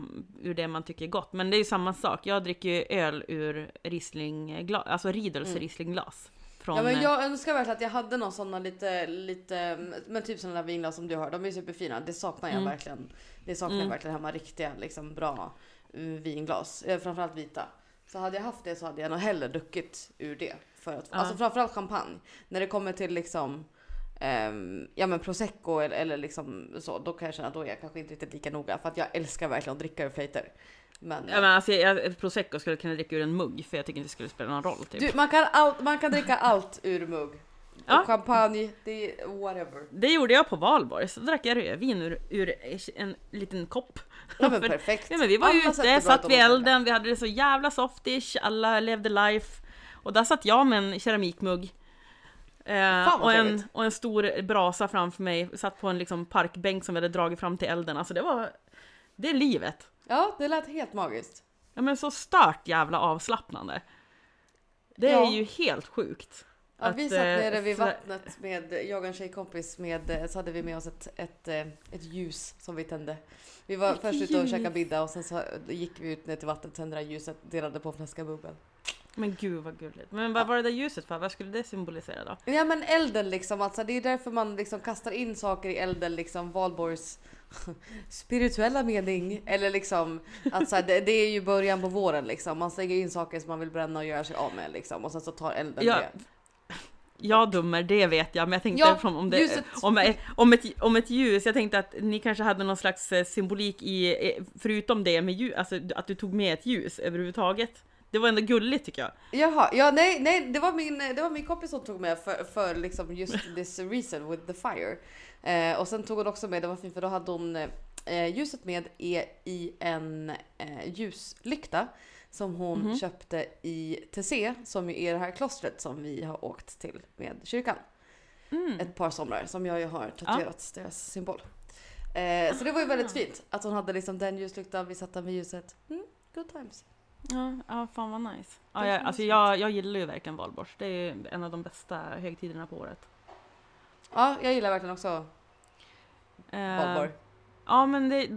ur det man tycker är gott, men det är ju samma sak. Jag dricker ju öl ur rislingglas, alltså Riedels mm. rislingglas. Ja, men jag önskar verkligen att jag hade någon sådana lite, lite, men typ sådana där vinglas som du har, de är superfina, det saknar jag mm. verkligen. Det saknar mm. jag verkligen hemma, riktiga liksom bra vinglas, framförallt vita. Så hade jag haft det så hade jag nog hellre druckit ur det för att, ja. Alltså framförallt champagne. När det kommer till liksom Um, ja men prosecco eller, eller liksom så, då kan jag känna, då är jag kanske inte riktigt lika noga, för att jag älskar verkligen att dricka ur flöjter. Men, ja, men alltså, jag, prosecco skulle kunna dricka ur en mugg, för jag tycker inte det skulle spela någon roll typ. Du, man, kan all, man kan dricka allt ur mugg. Ja. Champagne, det, whatever. Det gjorde jag på Valborg, så drack jag rödvin ur, ur en liten kopp. Ja men perfekt. Ja, men vi var ju ute, satt vid elden, vi hade det så jävla softish, alla levde life. Och där satt jag med en keramikmugg. Eh, och, en, och en stor brasa framför mig, satt på en liksom parkbänk som vi hade dragit fram till elden. Alltså det var, det är livet. Ja, det lät helt magiskt. Ja, men så stört jävla avslappnande. Det ja. är ju helt sjukt. Ja, att, vi satt nere vid vattnet med, jag och en tjejkompis med, så hade vi med oss ett, ett, ett ljus som vi tände. Vi var ett först ute och käkade middag, och sen så gick vi ut ner till vattnet, tände det här ljuset, delade på flaska bubbel. Men gud vad gulligt. Men vad var det där ljuset för? Vad skulle det symbolisera då? Ja men elden liksom, alltså det är därför man liksom kastar in saker i elden liksom, Valborgs spirituella mening, eller liksom att så här, det, det är ju början på våren liksom, man slänger in saker som man vill bränna och göra sig av med liksom, och sen så tar elden ja. det. Ja, dummer, det vet jag, men jag tänkte ja, från, om, det, om, om, ett, om ett ljus, jag tänkte att ni kanske hade någon slags symbolik i, förutom det med ljus, alltså att du tog med ett ljus överhuvudtaget. Det var ändå gulligt tycker jag. Jaha, ja, nej, nej, det var min, det var min kompis som tog med för, för liksom just this reason with the fire. Eh, och sen tog hon också med, det var fint för då hade hon eh, ljuset med i, i en eh, ljuslykta som hon mm-hmm. köpte i Tessé, som ju är det här klostret som vi har åkt till med kyrkan. Mm. Ett par somrar som jag ju har tatuerat ja. deras symbol. Eh, så det var ju väldigt fint att hon hade liksom den ljuslyktan, vi satt där med ljuset. Mm, good times. Ja, ja, fan vad nice. Ja, jag, alltså jag, jag gillar ju verkligen Valborg. Det är en av de bästa högtiderna på året. Ja, jag gillar verkligen också Valborg. Eh, ja, men det,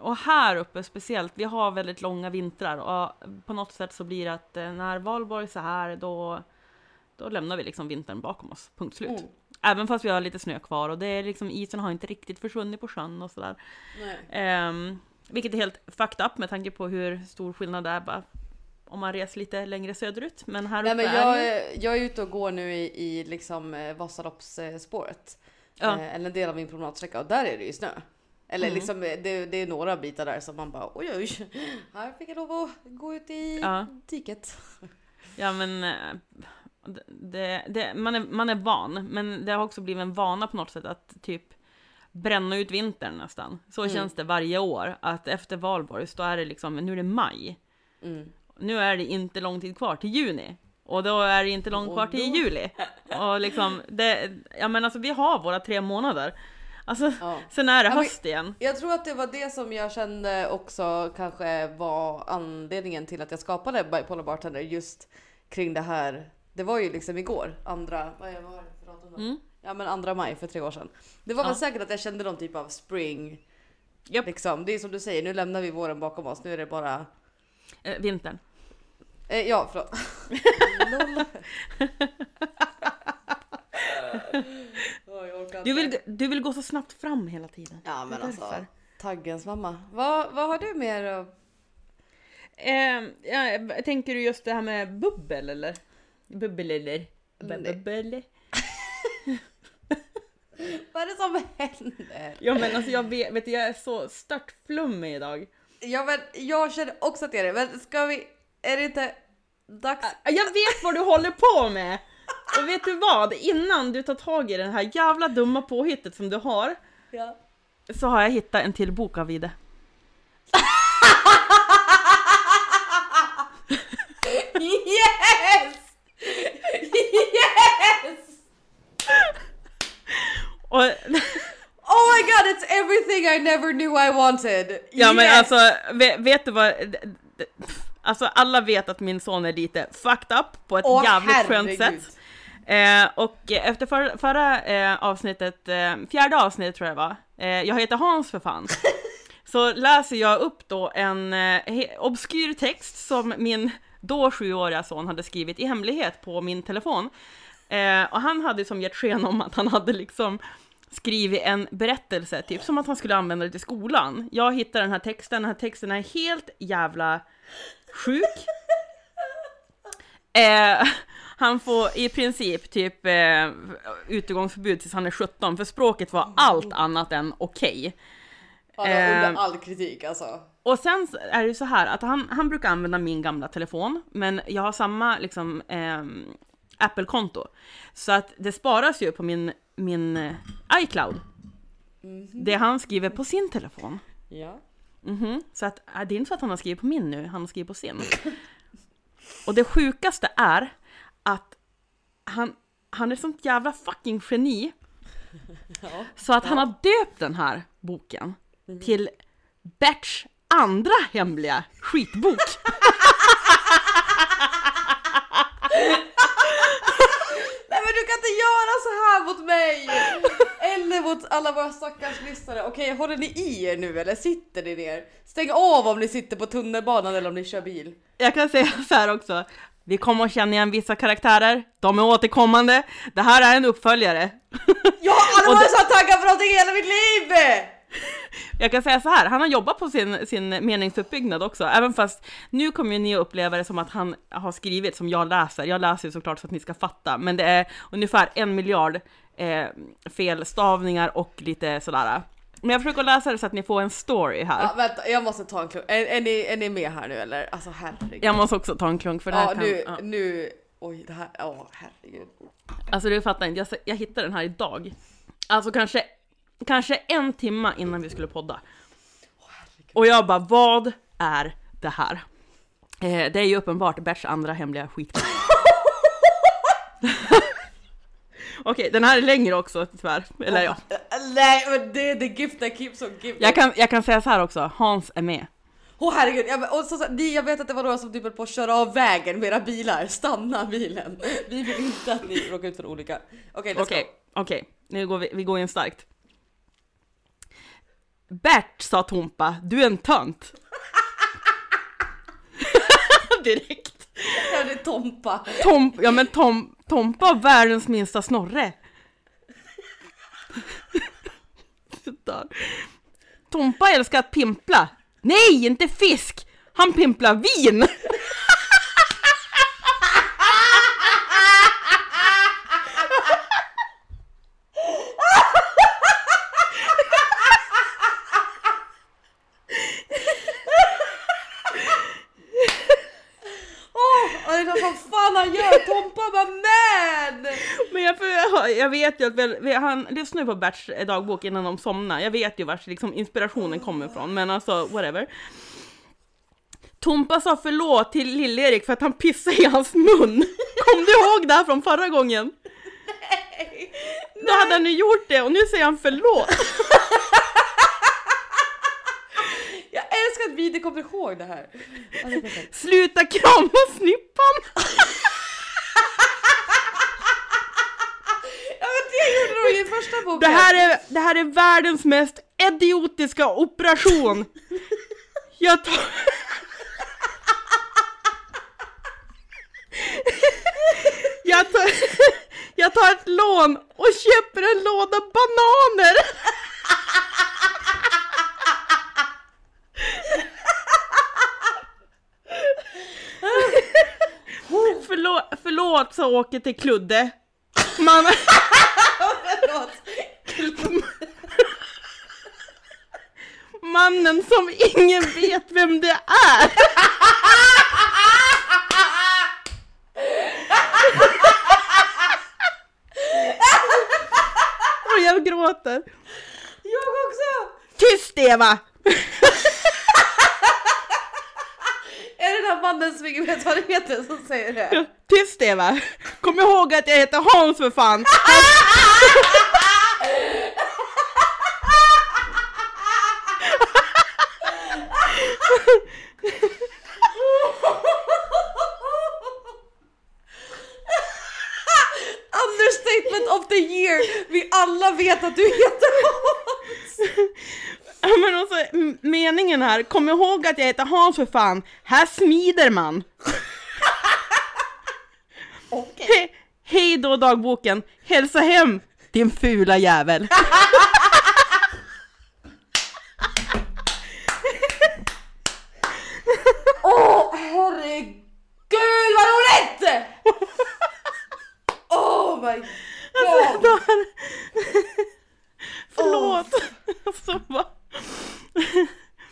och här uppe speciellt, vi har väldigt långa vintrar, och på något sätt så blir det att när Valborg är så här, då, då lämnar vi liksom vintern bakom oss. Punkt slut. Mm. Även fast vi har lite snö kvar, och det är liksom, isen har inte riktigt försvunnit på sjön och sådär. Nej. Eh, Vilket är helt fucked up med tanke på hur stor skillnad det är bara om man reser lite längre söderut. Men här uppe. Nej, men jag, är... jag är ute och går nu i, i liksom Vasaloppsspåret. Ja. Eh, eller en del av min promenadsträcka. Och där är det ju snö. Eller mm. liksom, det, det är några bitar där som man bara, oj oj, här fick jag lov att gå ut i ja. diket. Ja, men det, det, man, är, man är van. Men det har också blivit en vana på något sätt att typ bränna ut vintern nästan. Så mm. känns det varje år, att efter Valborg så är det liksom, nu är det maj. Mm. Nu är det inte lång tid kvar till juni. Och då är det inte lång kvar till juli. Och liksom, det, ja men alltså vi har våra tre månader. Alltså, ja. sen är det höst ja, igen. Jag tror att det var det som jag kände också kanske var anledningen till att jag skapade Bipolar Bartender, just kring det här. Det var ju liksom igår, andra, vad är det för datum då? Mm. Ja, men andra maj för tre år sedan. Det var väl ja. säkert att jag kände någon typ av spring. Yep. Liksom. Det är som du säger, nu lämnar vi våren bakom oss. Nu är det bara... Eh, vintern. Eh, ja, förlåt. oh, du, vill, du vill gå så snabbt fram hela tiden. Ja, men alltså. Därför. Taggens mamma. Vad, vad har du mer? Av... Eh, ja, tänker du just det här med bubbel, eller? Bubbel, eller? Bubbel. Vad är det som händer? Ja, men alltså jag vet, vet du, jag är så stört flummig idag. Ja, men jag känner också att det är det. Men ska vi, är det inte dags? Jag vet vad du håller på med. Och vet du vad, innan du tar tag i den här jävla dumma påhittet som du har, ja. så har jag hittat en till bok av Vide. Yes! Och... Oh my god, it's everything I never knew I wanted. Yes. Ja, men alltså, vet, vet du vad... Alltså, alla vet att min son är lite fucked up på ett Åh, jävligt herregud. skönt sätt. Eh, och efter för, förra eh, avsnittet, eh, fjärde avsnittet tror jag var. Eh, jag heter Hans för fan. Så läser jag upp då en eh, obskyr text som min då sjuåriga son hade skrivit i hemlighet på min telefon. Eh, och han hade som gett sken om att han hade liksom skrivit en berättelse, typ som att han skulle använda det till skolan. Jag hittar den här texten, den här texten är helt jävla sjuk. Eh, han får i princip typ eh, utegångsförbud tills han är sjutton, för språket var allt annat än okej. Okay. Eh, under all kritik alltså. Och sen är det ju så här att han, han brukar använda min gamla telefon, men jag har samma liksom eh, Apple-konto. Så att det sparas ju på min, min iCloud. Mm-hmm. Det han skriver på sin telefon. Ja. Mm-hmm. Så att, det är inte så att han har skrivit på min nu, han har skrivit på sin. Och det sjukaste är att han, han är sånt jävla fucking geni. Ja. Så att ja. han har döpt den här boken mm. till Berts andra hemliga skitbok. Du kan inte göra så här mot mig eller mot alla våra stackars lyssnare. Okej, håller ni i er nu eller sitter ni ner? Stäng av om ni sitter på tunnelbanan eller om ni kör bil. Jag kan säga så här också. Vi kommer att känna igen vissa karaktärer. De är återkommande. Det här är en uppföljare. Jag har aldrig varit så taggad för någonting i hela mitt liv! Jag kan säga så här, han har jobbat på sin, sin meningsuppbyggnad också. Även fast nu kommer ni att uppleva det som att han har skrivit som jag läser. Jag läser ju såklart så att ni ska fatta. Men det är ungefär en miljard eh, felstavningar och lite sådär. Men jag försöker läsa det så att ni får en story här. Ja, vänta, jag måste ta en klunk. Är, är, ni, är ni med här nu eller? Alltså herregud. Jag måste också ta en klunk för det här ja, kan... Nu, ja. nu, oj det här, åh oh, herregud. Alltså du fattar inte, jag, jag hittade den här idag. Alltså kanske... Kanske en timma innan vi skulle podda. Och jag bara, vad är det här? Eh, det är ju uppenbart Berts andra hemliga skit. Okej, okay, den här är längre också tyvärr. Eller ja. Nej, men det är the gift that keeps on giving. Jag kan, jag kan säga så här också, Hans är med. Åh oh, herregud, jag, och så, så, ni, jag vet att det var några som typ på att köra av vägen med era bilar. Stanna bilen. Vi vill inte att ni råkar ut för olika. Okej, okay, okay, okay. Nu går vi, vi går in starkt. Bert, sa Tompa, du är en tönt. Direkt. Ja, det är Tompa. Tom, ja, men Tom, Tompa är världens minsta snorre. Tompa älskar att pimpla. Nej, inte fisk. Han pimplar vin. Jag vet ju att väl, han lyssnar på Berts dagbok innan de somnar. Jag vet ju var liksom inspirationen kommer ifrån. Men alltså, whatever. Tompa sa förlåt till Lill-Erik för att han pissade i hans mun. Kom du ihåg det här från förra gången? Nej. Då nej. hade han nu gjort det och nu säger han förlåt. Jag älskar att vi inte kommer ihåg det här. Sluta krama snippan. Det här, är, det här är världens mest idiotiska operation. Jag tar... Jag tar... Jag tar ett lån och köper en låda bananer. Förlåt, förlåt så åker till Kludde. Man... Mannen som ingen vet vem det är. Och jag gråter. Jag också. Tyst Eva. Är det den där mannen som ingen vet vad det heter som säger det? Tyst Eva. Kom ihåg att jag heter Hans för fan. alla vet att du heter Hans. Ja, men också meningen här. Kom ihåg att jag heter Hans för fan. Här smider man. Okej. Okay. He- hej då dagboken. Hälsa hem din fula jävel. Åh, oh, herregud vad roligt! Oh my god. Alltså, då... Förlåt. Oh. Alltså, bara...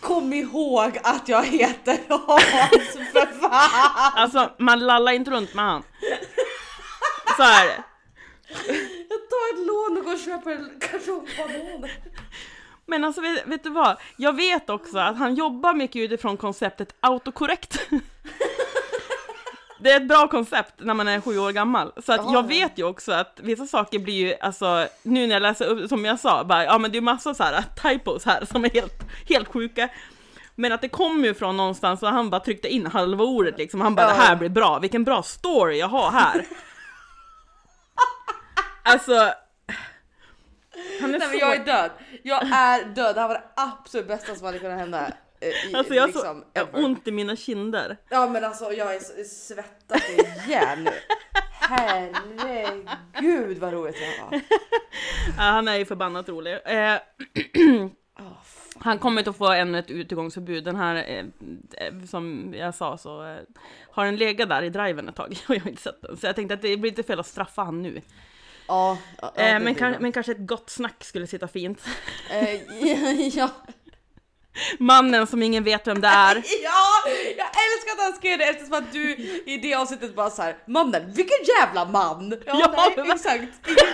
Kom ihåg att jag heter Hans för fan. Alltså, man lallar inte runt med han. Så är det. Jag tar ett lån och går och köper en kartong bananer. Men alltså, vet, vet du vad? Jag vet också att han jobbar mycket utifrån konceptet autokorrekt. Det är ett bra koncept när man är sju år gammal. Så att jag vet ju också att vissa saker blir ju, alltså, nu när jag läser upp, som jag sa, bara, ja men det är ju massa så här typos här som är helt, helt sjuka. Men att det kom ju från någonstans och han bara tryckte in halva ordet liksom. Han bara, det här blir bra, vilken bra story jag har här. Alltså... Han är Nej, så... men jag är död. Jag är död. Det här var det absolut bästa som hade kunnat hända. I, alltså jag liksom, har så ont i mina kinder. Ja men alltså jag är svettat igen. Herregud vad roligt det var. Ja, han är ju förbannat rolig. Eh, han kommer inte att få ännu ett utegångsförbud. Den här, eh, som jag sa så eh, har en lega där i driven ett tag. Och jag har inte sett den. Så jag tänkte att det blir inte fel att straffa han nu. Ja, ja, eh, men, kan, men kanske ett gott snack skulle sitta fint. Eh, ja. Mannen som ingen vet vem det är. Ja, jag älskar att han skrev det eftersom att du i det avsnittet bara så här, mannen, vilken jävla man. Ja, ja nej, men... exakt. Ingen vet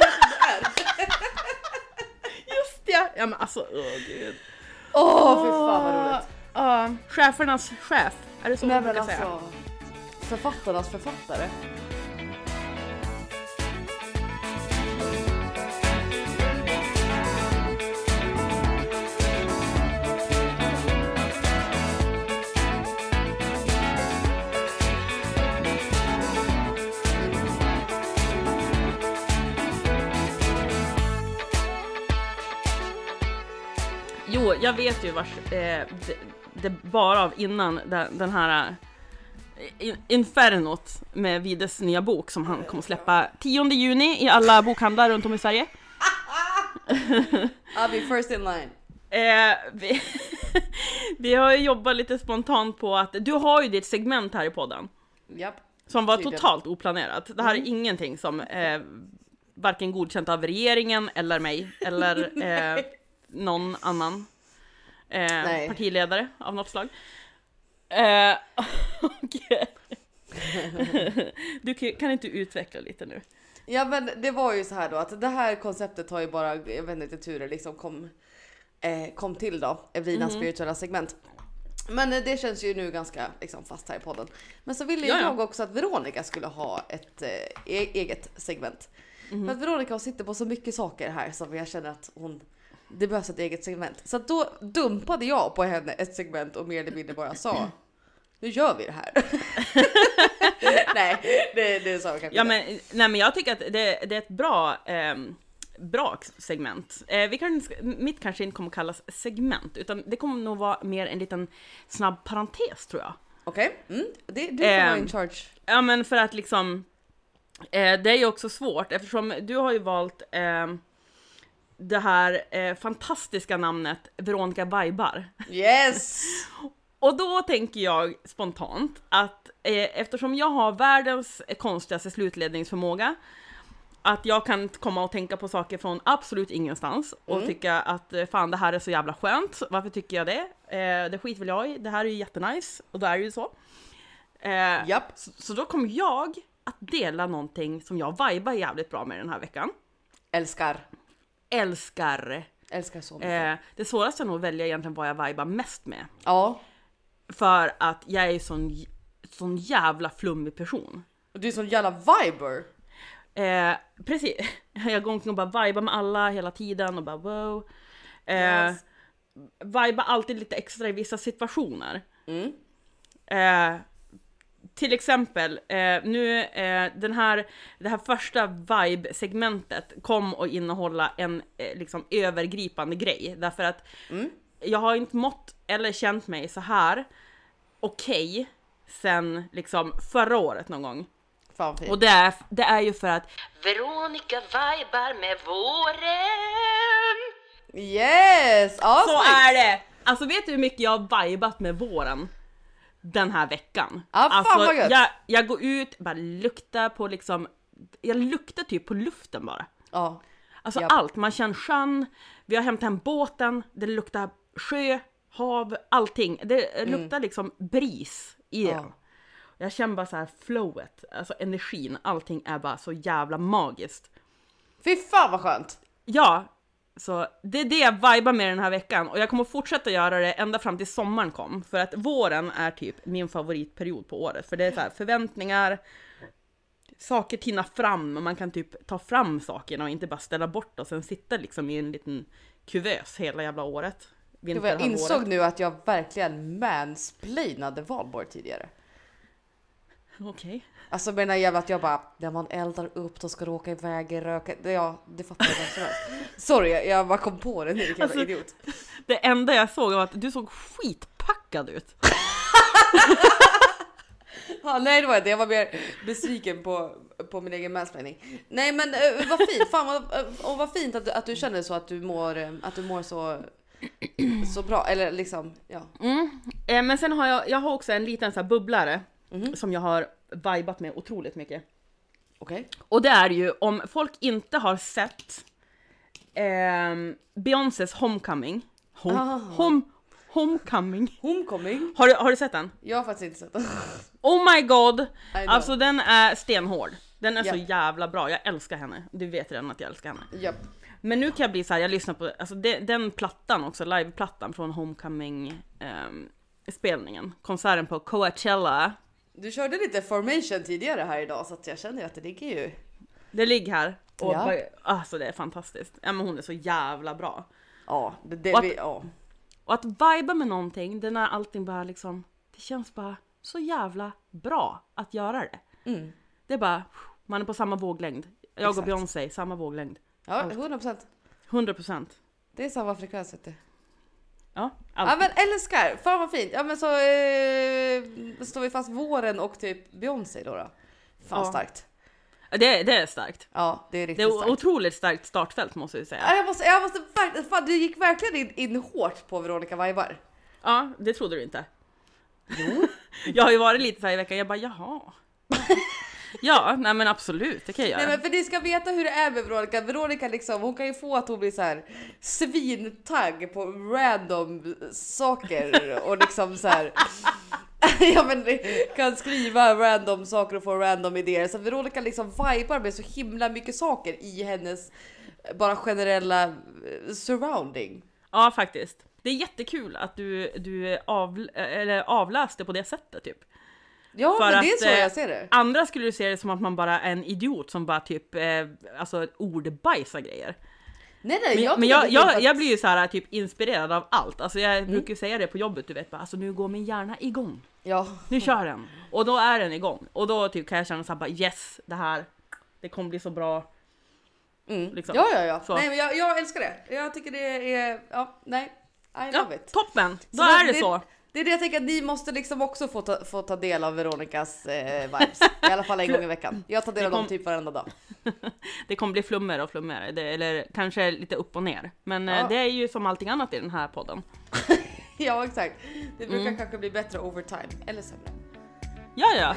vem det är. Just det. Ja, men alltså, åh oh, gud. Åh, oh, oh, för fan vad roligt. Uh, chefernas chef, är det så man brukar alltså, säga? Författarnas författare. Jo, jag vet ju vars eh, det, det bara av innan den, den här eh, Infernot med Vides nya bok som han kommer släppa tionde juni i alla bokhandlar runt om i Sverige. I'll be first in line. Eh, vi, vi har ju jobbat lite spontant på att du har ju ditt segment här i podden. Yep. Som var totalt oplanerat. Det här är ingenting som eh, varken godkänt av regeringen eller mig eller... Eh, någon annan eh, partiledare av något slag. Eh, okay. Du kan inte utveckla lite nu. Ja, men det var ju så här då att det här konceptet har ju bara, jag vet inte, turer liksom kom, eh, kom till då, Evelinas mm-hmm. spirituella segment. Men det känns ju nu ganska liksom, fast här i podden. Men så ville Jaja. jag också att Veronica skulle ha ett eh, eget segment. Mm-hmm. För att Veronica sitter på så mycket saker här som jag känner att hon... Det behövs ett eget segment. Så då dumpade jag på henne ett segment och mer eller mindre bara sa, nu gör vi det här. Nej, det, det sa jag kanske ja, men, nej, men jag tycker att det, det är ett bra, eh, bra segment. Eh, vi kan, mitt kanske inte kommer kallas segment, utan det kommer nog vara mer en liten snabb parentes, tror jag. Okej, okay. mm. det, det är eh, in charge. Ja, men för att liksom, eh, det är ju också svårt, eftersom du har ju valt... Eh, det här eh, fantastiska namnet Veronica Vibar. Yes! Och då tänker jag spontant att eh, eftersom jag har världens konstigaste slutledningsförmåga, att jag kan komma och tänka på saker från absolut ingenstans och mm. tycka att fan, det här är så jävla skönt. Varför tycker jag det? Eh, det skit vill jag i. Det här är ju jättenice. Och det är ju så. Eh, yep. så. Så då kommer jag att dela någonting som jag vibar jävligt bra med den här veckan. Älskar. Älskar. Älskar så mycket. Eh, det svåraste är nog att välja egentligen vad jag vibar mest med. Ja. För att jag är sån, sån jävla flummig person. Och du är sån jävla viber. Eh, precis. Jag går omkring och bara vibar med alla hela tiden och bara wow. Eh, yes. Vibar alltid lite extra i vissa situationer. Mm. Eh, till exempel, eh, nu eh, den här, det här första vibe-segmentet kom att innehålla en eh, liksom övergripande grej. Därför att mm. jag har inte mått eller känt mig så här okej okay, sen liksom förra året någon gång. Och det är, det är ju för att Veronica vibar med våren. Yes, awesome. Så är det. Alltså vet du hur mycket jag har vibat med våren den här veckan? Ah, alltså, fan vad gött. jag, jag går ut, bara luktar på liksom, jag luktar typ på luften bara. Ja. Ah, alltså yep. allt, man känner sjön, vi har hämtat hem båten, det luktar sjö, hav, allting. Det luktar mm. liksom bris i den. Ah. Jag känner bara så här flowet, alltså energin, allting är bara så jävla magiskt. Fy fan vad skönt. Ja, så det är det jag vibar med den här veckan. Och jag kommer fortsätta göra det ända fram till sommaren kom. För att våren är typ min favoritperiod på året. För det är så här förväntningar, saker tinnar fram. Och man kan typ ta fram sakerna och inte bara ställa bort och sen sitta liksom i en liten kuvös hela jävla året. Vinter, jag insåg året. Nu att jag verkligen mansplainade Valborg tidigare. Okej. Okay. Alltså menar jag att jag bara, när man eldar upp då ska du åka iväg och röka. Ja, det fattar jag inte. Sorry, jag bara kom på det. Det, alltså, idiot. Det enda jag såg var att du såg skitpackad ut. Ja, nej, det var det. Jag var mer besviken på, på min egen mansplaining. Nej, men vad fint. Fan, vad, och vad fint att, att du känner så att du mår, att du mår så... så bra. Eller liksom, ja. Mm. Eh, men sen har jag, jag har också en liten så här bubblare. Mm. Som jag har vibat med otroligt mycket. Okej. Och det är ju, om folk inte har sett eh, Beyoncés Homecoming. Home, ah. home, homecoming. Homecoming? Har du, har du sett den? Jag har faktiskt inte sett den. Oh my god. Alltså den är stenhård. Den är yep. så jävla bra. Jag älskar henne. Du vet redan att jag älskar henne. Yep. Men nu kan jag bli så här, jag lyssnar på alltså, de, den plattan också. Liveplattan från Homecoming-spelningen. Eh, konserten på Coachella. Du körde lite formation tidigare här idag så att jag känner att det ligger ju. Det ligger här. Och ja. Bara, alltså det är fantastiskt. Ja, men hon är så jävla bra. Ja, det, det och att, vi, ja. Och att viba med någonting, den är allting bara liksom, det känns bara så jävla bra att göra det. Mm. Det är bara, man är på samma våglängd. Jag Exakt. Och Beyoncé, samma våglängd. Ja, hundra procent. hundra procent. Det är samma frekvens, vet du. Ja, ja men älskar, fan vad fint. Ja men så eh, står vi fast våren och typ Beyoncé då då. Fan ja. Starkt. Det, det är starkt. Ja, det är riktigt starkt. Det är starkt. Otroligt starkt startfält måste jag säga. Ja, jag måste jag måste fan, du gick verkligen in, in hårt på Veronica Weibar. Ja, det trodde du inte. Jo. Jag har ju varit lite så här i veckan jag bara jaha. Ja, nej men absolut, det kan jag göra. Nej men för ni ska veta hur det är med Veronica. Veronica liksom, hon kan ju få att hon blir så här svintagg på random saker och liksom så här ja men kan skriva random saker och få random idéer. Så Veronica liksom vibar med så himla mycket saker i hennes bara generella surrounding. Ja faktiskt. Det är jättekul att du, du av, eller avläste på det sättet typ. Ja, för men det är så jag ser det. Andra skulle du se det som att man bara är en idiot som bara typ eh, alltså ordbajsar grejer. Nej nej, men jag, men jag, jag, att... jag blir ju så här typ inspirerad av allt. Alltså jag mm. brukar ju säga det på jobbet du vet bara alltså nu går min hjärna igång. Ja. Nu kör den. Och då är den igång. Och då typ kan jag känna så här bara yes, det här det kommer bli så bra. Mm. Liksom. Ja ja ja. Så. Nej men jag, jag älskar det. Jag tycker det är ja, nej. I love ja, it. Toppen. Då så är det, det så. Det är det jag tänker att ni måste liksom också få ta, få ta del av Veronicas eh, vibes. I alla fall en gång i veckan. Jag tar del av kom... dem typ varenda dag. Det kommer bli flummer och flummer. Det, eller kanske lite upp och ner. Men ja. eh, det är ju som allting annat i den här podden. Ja, exakt. Det brukar mm. kanske bli bättre over time. Eller sämre. Ja, ja.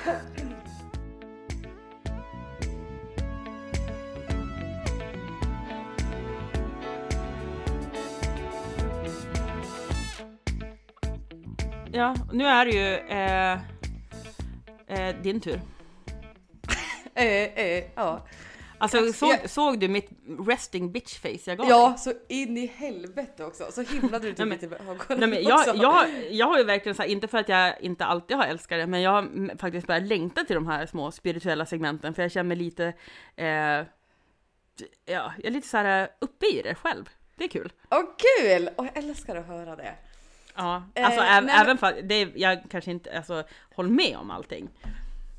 Ja, nu är det ju eh, eh, din tur. eh, eh, ja. Alltså såg, såg du mitt resting bitch face jag gav? Ja, dig? Så in i helvete också. Så himlade du till mitt i ögonen också. Jag, jag har ju verkligen så här, inte för att jag inte alltid har älskat det, men jag har faktiskt börjat längta till de här små spirituella segmenten. För jag känner mig lite, eh, ja, jag är lite så här uppe i det själv. Det är kul. Åh kul! Och jag älskar att höra det. Ja, alltså eh, även, nej, även för det är, jag kanske inte alltså, håller med om allting.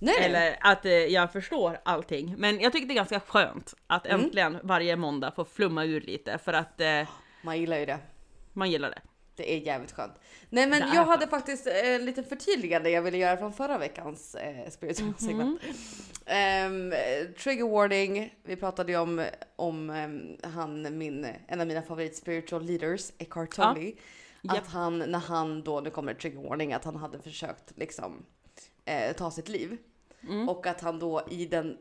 Nej. Eller att eh, jag förstår allting. Men jag tycker det är ganska skönt att mm. äntligen varje måndag få flumma ur lite. För att eh, man gillar ju det. Man gillar det. Det är jävligt skönt. Nej, men jag hade faktiskt eh, lite förtydligande jag ville göra från förra veckans eh, spiritual segment. Mm-hmm. Um, trigger warning. Vi pratade ju om, om um, han, min, en av mina favorit spiritual leaders, Eckhart Tolle. Ja. Att yep. han, när han då, nu kommer trigger warning, att han hade försökt liksom eh, ta sitt liv. Mm. Och att han då i den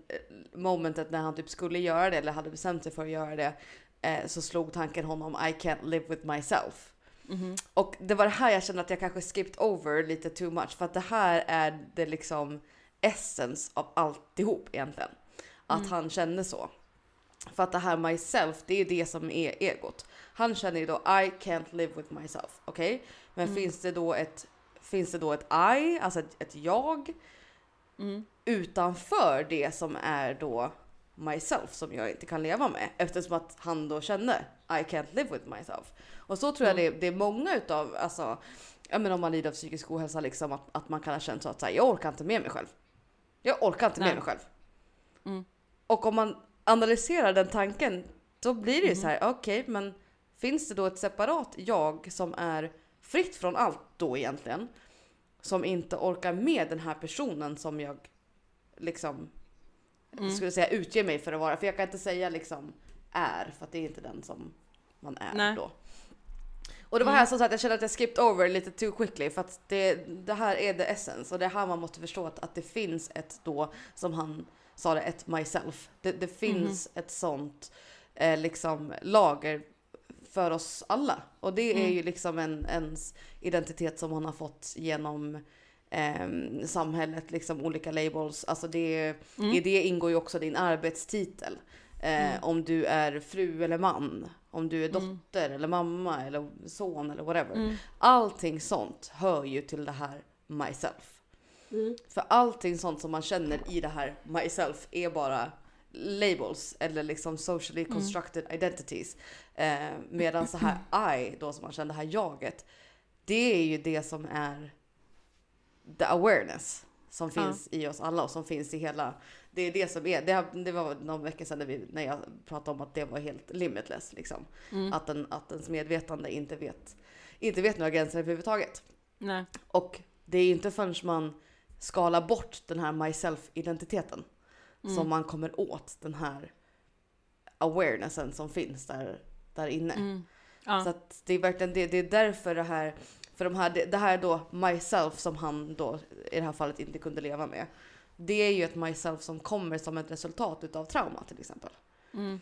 momentet när han typ skulle göra det, eller hade bestämt sig för att göra det, eh, så slog tanken honom, I can't live with myself. Mm-hmm. Och det var det här jag kände att jag kanske skipped over lite too much, för att det här är det liksom essence av alltihop egentligen. Att mm. han kände så. För att det här myself, det är det som är egot. Han känner ju då I can't live with myself, okej? Okay? Men mm. finns det då ett finns det då ett I, alltså ett, ett jag mm. utanför det som är då myself, som jag inte kan leva med, eftersom att han då känner I can't live with myself. Och så tror jag mm. det, det är många utav, alltså, jag menar, om man lider av psykisk ohälsa liksom, att, att man kan ha känt så att så här, jag orkar inte med mig själv. Jag orkar inte Nej. med mig själv. Mm. Och om man analyserar den tanken, då blir det ju mm. så här, okej, okay, men finns det då ett separat jag som är fritt från allt då egentligen, som inte orkar med den här personen som jag liksom mm. skulle säga utge mig för att vara, för jag kan inte säga liksom är, för att det är inte den som man är Nej. då. Och det var mm. här som sagt, jag kände att jag skipped over lite too quickly, för att det, det här är the essence, och det här man måste förstå att, att det finns ett då, som han sa det, ett myself. Det, det finns mm. ett sånt eh, liksom lager för oss alla. Och det mm. är ju liksom en, ens identitet som han har fått genom eh, samhället, liksom olika labels. Alltså det, mm. i det ingår ju också din arbetstitel. Eh, mm. Om du är fru eller man, om du är dotter mm. eller mamma eller son eller whatever. Mm. Allting sånt hör ju till det här myself. Mm. För allting sånt som man känner i det här myself är bara labels eller liksom socially constructed mm. identities. Eh, medan så här I då, som man känner det här jaget, det är ju det som är the awareness som finns ja. i oss alla och som finns i hela. Det är det som är. Det, här, det var någon vecka sedan när, vi, när jag pratade om att det var helt limitless. Liksom. Mm. Att, en, att ens medvetande inte vet, inte vet några gränser överhuvudtaget. Nej. Och det är ju inte förrän man skalar bort den här myself-identiteten mm. som man kommer åt den här awarenessen som finns där, där inne. Mm. Ja. Så att det är verkligen det, det är därför det här, för de här, det, det här då myself som han då i det här fallet inte kunde leva med. Det är ju ett myself som kommer som ett resultat utav trauma till exempel. Mm.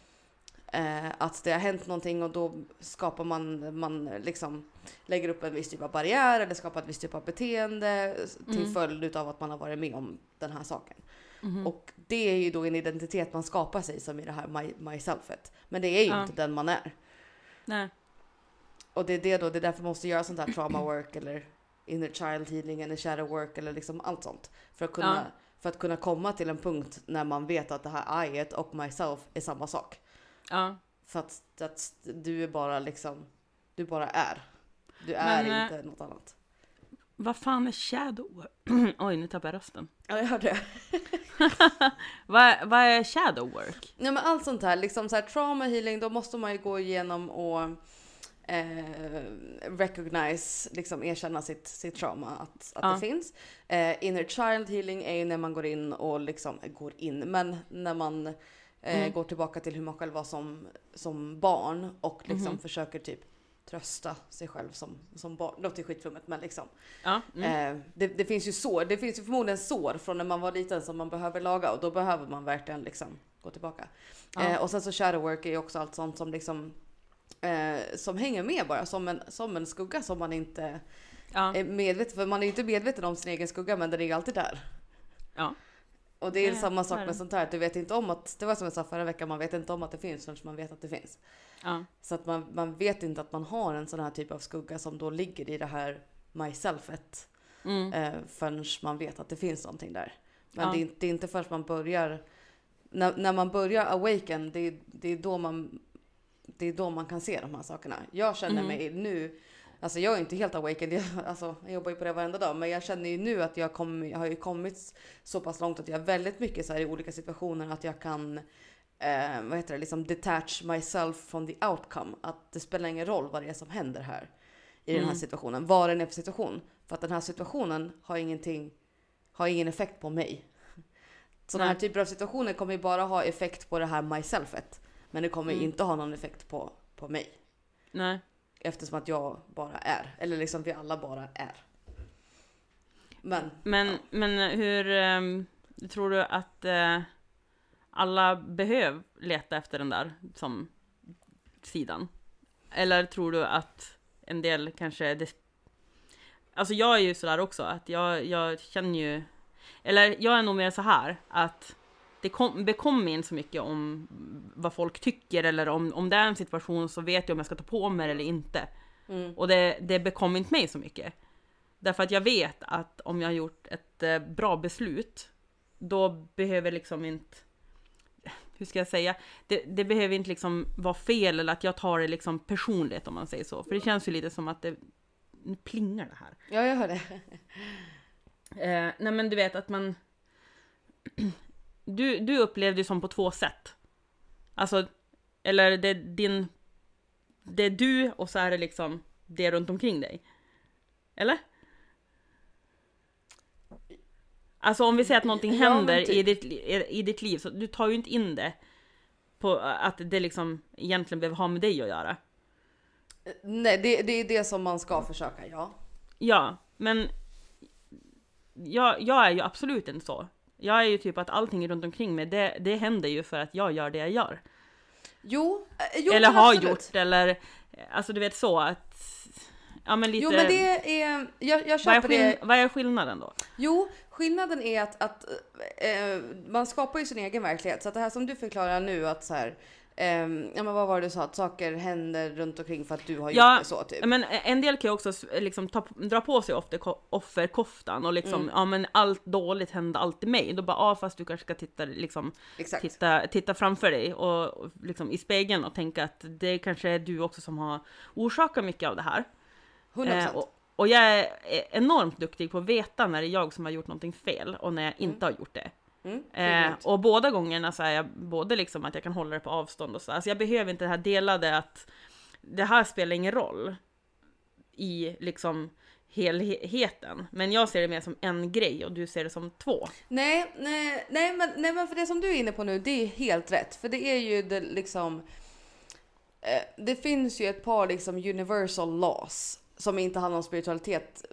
Eh, att det har hänt någonting, och då skapar man, man liksom lägger upp en viss typ av barriär eller skapar ett visst typ av beteende till mm. följd utav att man har varit med om den här saken. Mm. Och det är ju då en identitet man skapar sig som i det här my, myselfet. Men det är ju ja. inte den man är. Nej. Och det är det då, det är därför man måste göra sånt här trauma work eller inner child healing eller shadow work eller liksom allt sånt. För att kunna ja. För att kunna komma till en punkt när man vet att det här I-et och myself är samma sak. Ja. För att, att du är bara liksom, du bara är. Du är men, inte något annat. Vad fan är shadow? Oj, nu tappar jag rösten. Ja, jag hörde det. vad, vad är shadow work? Nej, men allt sånt här, liksom så här trauma healing, då måste man ju gå igenom och Eh, recognize, liksom erkänna sitt, sitt trauma att, att ja. det finns. Eh, inner child healing är ju när man går in och liksom går in, men när man eh, mm. går tillbaka till hur man själv var som, som barn och liksom mm. försöker typ trösta sig själv som, som barn. Låter skitflummet, men liksom ja. mm. eh, det, det finns ju sår, det finns ju förmodligen sår från när man var liten som man behöver laga, och då behöver man verkligen liksom gå tillbaka. Ja. Eh, och sen så shadow work är ju också allt sånt som liksom Eh, som hänger med bara som en, som en skugga som man inte ja. är medveten, för man är ju inte medveten om sin egen skugga, men den är ju alltid där. Ja. Och det är ja, samma sak med sånt här, du vet inte om att, det var som jag sa förra veckan, man vet inte om att det finns förrän man vet att det finns. Ja. Så att man, man vet inte att man har en sån här typ av skugga som då ligger i det här myselfet mm. eh, förrän man vet att det finns någonting där. Men ja. det, är, det är inte förrän man börjar, när, när man börjar awaken, det, det är då man det är då man kan se de här sakerna. Jag känner mig mm. nu Alltså jag är inte helt awakened, jag, alltså, jag jobbar ju på det varenda dag. Men jag känner ju nu att jag, kom, jag har ju kommit så pass långt att jag är väldigt mycket så här i olika situationer att jag kan eh, vad heter det, liksom detach myself from the outcome. Att det spelar ingen roll vad det är som händer här i mm. den här situationen. Vad den är för situation. För att den här situationen har ingenting, har ingen effekt på mig. Sådana här typer av situationer kommer ju bara ha effekt på det här myselfet. Men det kommer mm. inte ha någon effekt på, på mig. Nej. Eftersom att jag bara är. Eller liksom vi alla bara är. Men, men, ja. men hur um, tror du att uh, alla behöver leta efter den där som sidan? Eller tror du att en del kanske... Det... Alltså jag är ju sådär också. Att jag, jag känner ju... Eller jag är nog mer så här att det kom, bekommer inte så mycket om vad folk tycker eller om, om det är en situation så vet jag om jag ska ta på mig det eller inte. Mm. Och det, det bekommer inte mig så mycket. Därför att jag vet att om jag har gjort ett bra beslut då behöver liksom inte, hur ska jag säga, det, det behöver inte liksom vara fel eller att jag tar det liksom personligt om man säger så. För det känns ju lite som att det, nu plingar det här. Ja, jag hör det. Eh, nej men du vet att man du, du upplevde det som på två sätt. Alltså eller det är din, det är du och så är det liksom det runt omkring dig. Eller? Alltså om vi säger att någonting händer ja, typ. i, ditt, i, i ditt liv så du tar ju inte in det på att det liksom egentligen behöver ha med dig att göra. Nej, det, det är det som man ska försöka, ja. Ja, men Jag, jag är ju absolut inte så. Jag är ju typ att allting runt omkring mig det, det händer ju för att jag gör det jag gör. Jo, jo eller har absolut. gjort eller alltså du vet så att ja men lite. Jo men det är jag, jag köper vad är skill- det. Vad är skillnaden då? Jo, skillnaden är att, att eh, man skapar ju sin egen verklighet så att det här som du förklarar nu att så här Um, ja men vad var det du sa att saker händer runt omkring för att du har gjort ja, det så typ. Ja men en del kan ju också liksom ta, dra på sig ofta offerkoftan och liksom mm. ja men allt dåligt händer alltid mig då bara ja ah, fast du kanske ska titta liksom Exakt. titta titta framför dig och, och liksom i spegeln och tänka att det kanske är du också som har orsakat mycket av det här. hundra procent eh, och, och jag är enormt duktig på att veta när det är jag som har gjort någonting fel och när jag mm. inte har gjort det. Mm, eh, och båda gångerna så är jag både liksom att jag kan hålla det på avstånd och så. Alltså jag behöver inte det här delade att det här spelar ingen roll i liksom helheten. Men jag ser det mer som en grej och du ser det som två. Nej, nej, nej, men, nej men för det som du är inne på nu det är helt rätt. För det är ju det, liksom eh, det finns ju ett par liksom universal laws som inte handlar om spiritualitet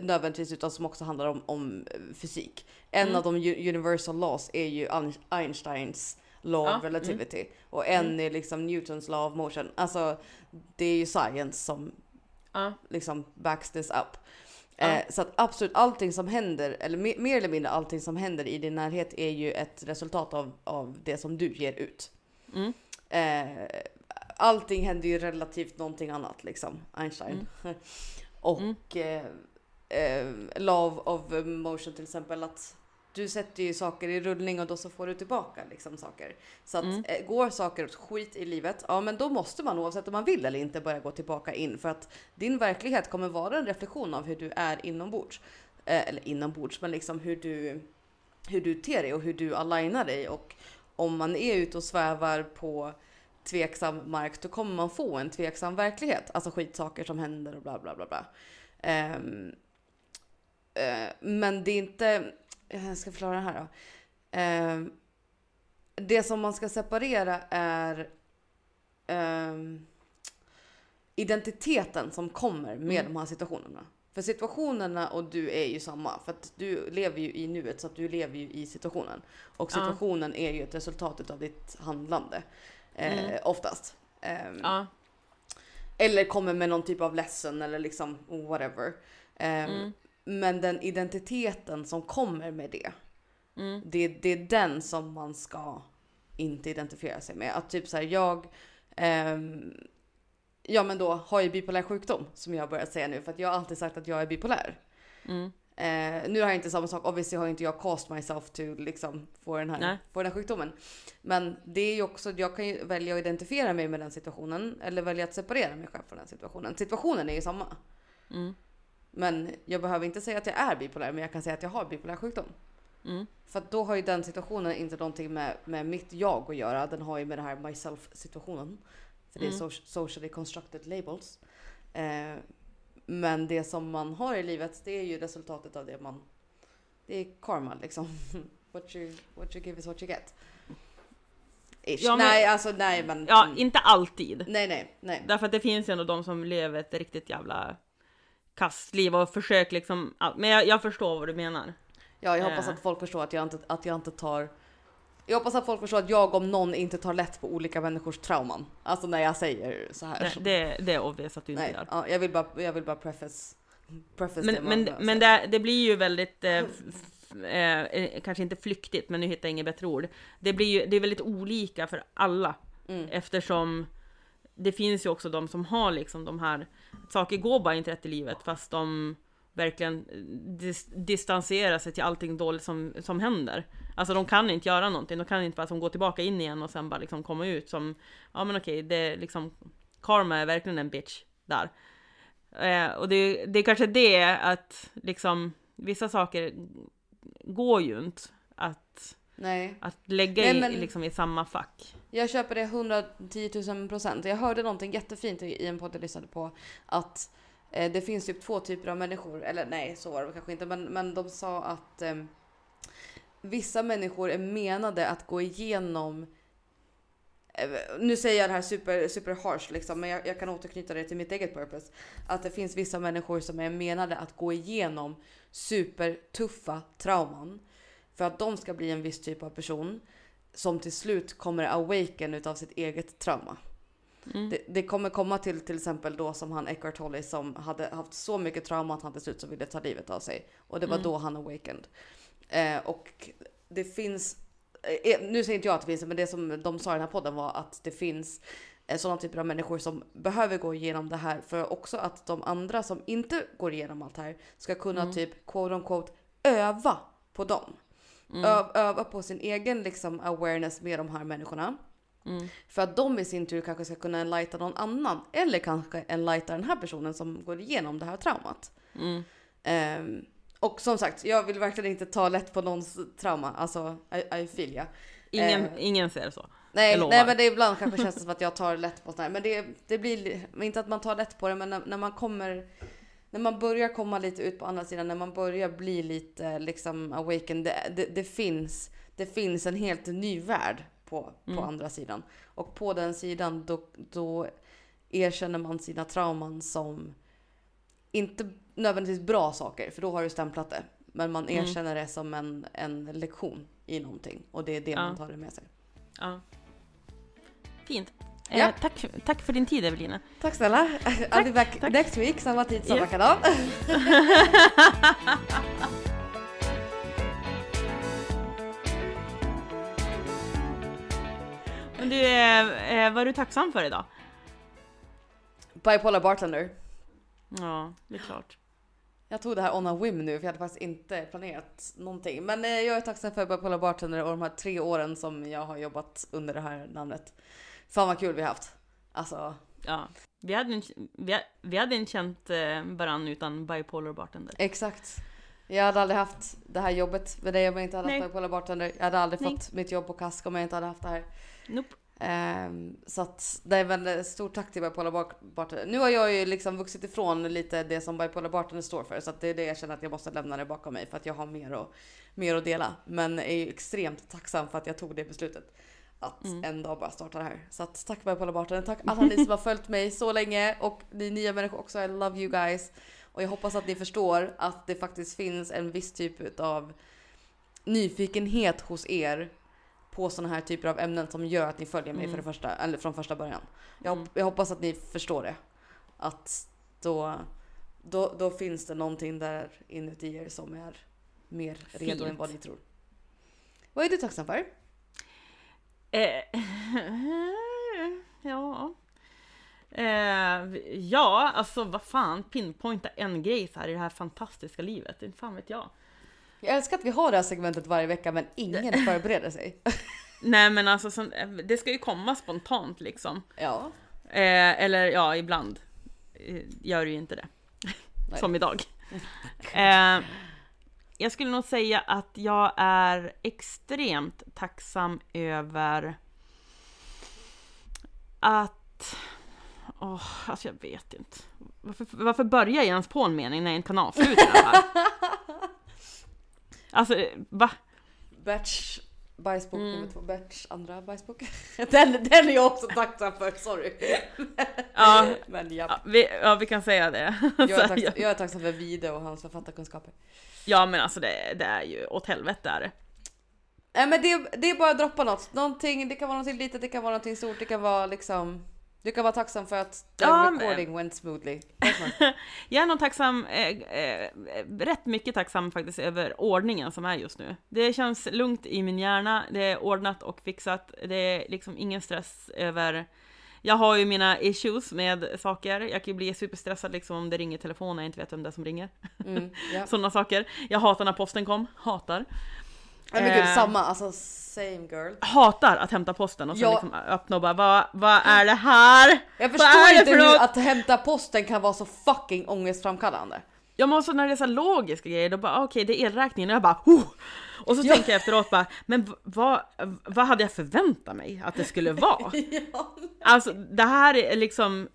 nödvändigtvis utan som också handlar om, om fysik. En mm. av de universal laws är ju Einsteins law of ja, relativity mm. och en mm. är liksom Newtons law of motion. Alltså det är ju science som ja. liksom backs this up. Ja. Eh, så att absolut allting som händer eller mer, mer eller mindre allting som händer i din närhet är ju ett resultat av, av det som du ger ut. Mm. Eh, allting händer ju relativt någonting annat liksom. Einstein. Mm. och mm. Eh, law of motion till exempel att du sätter ju saker i rullning och då så får du tillbaka liksom saker. Så att mm. går saker åt skit i livet, ja men då måste man oavsett om man vill eller inte börja gå tillbaka in för att din verklighet kommer vara en reflektion av hur du är inombords. Eh, eller inombords men liksom hur du hur du ter dig och hur du alignar dig och om man är ute och svävar på tveksam mark då kommer man få en tveksam verklighet. Alltså skitsaker som händer och bla bla bla bla. Eh, Men det är inte... Jag ska förklara det här då. Det som man ska separera är identiteten som kommer med mm. de här situationerna. För situationerna och du är ju samma. För att du lever ju i nuet så att du lever ju i situationen. Och situationen ja. är ju ett resultat av ditt handlande. Mm. Oftast. Ja. Eller kommer med någon typ av lesson eller liksom whatever. Mm. Men den identiteten som kommer med det, mm. det, det är den som man ska inte identifiera sig med. Att typ så här, jag eh, ja men då har jag bipolär sjukdom som jag har börjat säga nu för att jag har alltid sagt att jag är bipolär. Mm. Eh, nu har jag inte samma sak, obviously har inte jag caused myself to liksom få den här, få den här sjukdomen. Men det är ju också, jag kan ju välja att identifiera mig med den situationen eller välja att separera mig själv från den situationen. Situationen är ju samma. Mm. Men jag behöver inte säga att jag är bipolär, men jag kan säga att jag har bipolär sjukdom. Mm. För att då har ju den situationen inte någonting med, med mitt jag att göra. Den har ju med det här myself-situationen. För det är mm. so- socially constructed labels. Eh, men det som man har i livet, det är ju resultatet av det man... Det är karma liksom. What you, what you give is what you get. Ja, men, nej, alltså nej, men... Ja, inte alltid. Nej, nej, nej. Därför att det finns ju ändå de som lever ett riktigt jävla kastliv och försök liksom... Men jag, jag förstår vad du menar. Ja, jag hoppas att folk förstår att jag inte, att jag inte tar... Jag hoppas att folk förstår att jag om någon inte tar lätt på olika människors trauman. Alltså när jag säger så här. Nej, det, det är obvious att du inte Nej, gör. Ja, jag vill bara, jag vill bara preface, preface men, det. Men, men det, det blir ju väldigt... Eh, f, eh, kanske inte flyktigt, men nu hittar jag inget bättre ord. Det, blir ju, det är väldigt olika för alla. Mm. Eftersom det finns ju också de som har liksom de här... Saker går bara inte rätt i livet, fast de... verkligen dis- distansera sig till allting dåligt som, som händer. Alltså de kan inte göra någonting. De kan inte bara som gå tillbaka in igen och sen bara liksom komma ut som, ja men okej, det liksom, karma är verkligen en bitch där. Eh, och det, det är kanske det att liksom vissa saker går ju inte att, Nej. att lägga Nej, men, i, liksom, i samma fack. Jag köper det hundratio tusen procent. Jag hörde någonting jättefint i en podd jag lyssnade på, att det finns typ två typer av människor, eller nej, så var det kanske inte, men, men de sa att eh, vissa människor är menade att gå igenom, eh, nu säger jag det här super, super harsh liksom, men jag, jag kan återknyta det till mitt eget purpose, att det finns vissa människor som är menade att gå igenom supertuffa trauman för att de ska bli en viss typ av person som till slut kommer awaken utav sitt eget trauma. Mm. Det, det kommer komma till till exempel då som han Eckhart Tolle, som hade haft så mycket trauma att han till slut så ville ta livet av sig, och det var mm. då han awakened. Eh, och det finns eh, nu säger inte jag att det finns, men det som de sa i den här podden var att det finns eh, sådana typer av människor som behöver gå igenom det här för också att de andra som inte går igenom allt här ska kunna mm. typ quote on quote öva på dem. Mm. Ö, öva på sin egen liksom awareness med de här människorna. Mm. För att de i sin tur kanske ska kunna enlighta någon annan, eller kanske enlighta den här personen som går igenom det här traumat. Mm. um, Och som sagt, jag vill verkligen inte ta lätt på någons trauma. Alltså, I, I feel ya. Ingen, uh, ingen ser så. Nej, nej, men det är ibland kanske känns det som att jag tar lätt på sånt här. Men det, det blir inte att man tar lätt på det, men när, när man kommer, när man börjar komma lite ut på andra sidan, när man börjar bli lite liksom awakened, det, det, det finns, det finns en helt ny värld på, mm. på andra sidan. Och på den sidan då, då erkänner man sina trauman som inte nödvändigtvis bra saker, för då har du stämplat det. Men man erkänner mm. det som en, en lektion i någonting, och det är det ja. man tar det med sig. Ja. Fint. Eh, ja. Tack, tack för din tid, Evelina. Tack snälla. I'll be back tack. next week, samma tid, samma yeah. kanal. Du, eh, vad är du tacksam för idag? Bipolar bartender. Ja, det är klart. Jag tog det här on a whim nu, för jag hade faktiskt inte planerat någonting. Men eh, jag är tacksam för Bipolar bartender och de här tre åren som jag har jobbat under det här namnet. Fan vad kul vi har haft. Alltså... Ja, vi hade inte, vi, vi hade inte känt varann utan Bipolar bartender. Exakt. Jag hade aldrig haft det här jobbet med dig om jag inte hade haft Nej. Bipolar bartender. Jag hade aldrig Nej. fått mitt jobb på kask om jag inte hade haft det här. Nope. Um, så att det är väl stort tack till Bipolar bartender. Nu har jag ju liksom vuxit ifrån lite det som Bipolar bartender står för, så att det är det jag känner att jag måste lämna det bakom mig, för att jag har mer, och, mer att dela. Men är ju extremt tacksam för att jag tog det beslutet att mm. en dag bara starta det här. Så att tack Bipolar bartender, tack alla ni som har följt mig så länge, och ni nya människor också, I love you guys. Och jag hoppas att ni förstår att det faktiskt finns en viss typ av nyfikenhet hos er på sådana här typer av ämnen som gör att ni följer mig mm. för det första, eller från första början. Jag, mm. jag hoppas att ni förstår det. Att då, då, då finns det någonting där inuti er som är mer Fint. redo än vad ni tror. Vad är du tacksam för? Eh, ja... Eh, ja, alltså vad fan, pinpointa en grej så här i det här fantastiska livet. Det fan vet jag. Jag älskar att vi har det här segmentet varje vecka, men ingen förbereder sig. Nej, men alltså så, det ska ju komma spontant liksom. Ja. Eh, eller ja, ibland gör du ju inte det. Som idag. eh, jag skulle nog säga att jag är extremt tacksam över att... Åh, oh, alltså jag vet inte. Varför, varför börjar jag ens på en mening när jag inte kan avsluta det här? Alltså, va? Batch bajsbok mm. nummer två. Batch andra bajsbok. Den, den är jag också tacksam för, sorry. Ja, men, ja. Ja, vi, ja, vi kan säga det. Jag är tacksam, jag är tacksam för video och hans författarkunskaper. Ja, men alltså det, det är ju åt helvete är det. Nej, men det, det är bara att droppa något. Någonting, det kan vara någonting litet, det kan vara någonting stort, det kan vara liksom... Du kan vara tacksam för att the ja, recording men... went smoothly. Jag är nog tacksam, eh, eh, rätt mycket tacksam faktiskt över ordningen som är just nu. Det känns lugnt i min hjärna, det är ordnat och fixat. Det är liksom ingen stress över... Jag har ju mina issues med saker. Jag kan ju bli superstressad liksom om det ringer telefonen och jag inte vet vem det är som ringer. Mm, yeah. Sådana saker. Jag hatar när posten kom, hatar. Ja, men gud, samma, alltså same girl. Hatar att hämta posten och sen ja. liksom öppna och bara, vad, vad är det här? Jag förstår inte hur att hämta posten kan vara så fucking ångestframkallande. Ja, men också när det är så logiska grejer, då bara, okej, okay, det är elräkningen, och jag bara, oh! Och så ja. tänker jag efteråt bara, men vad, vad hade jag förväntat mig att det skulle vara? ja, alltså, det här är liksom...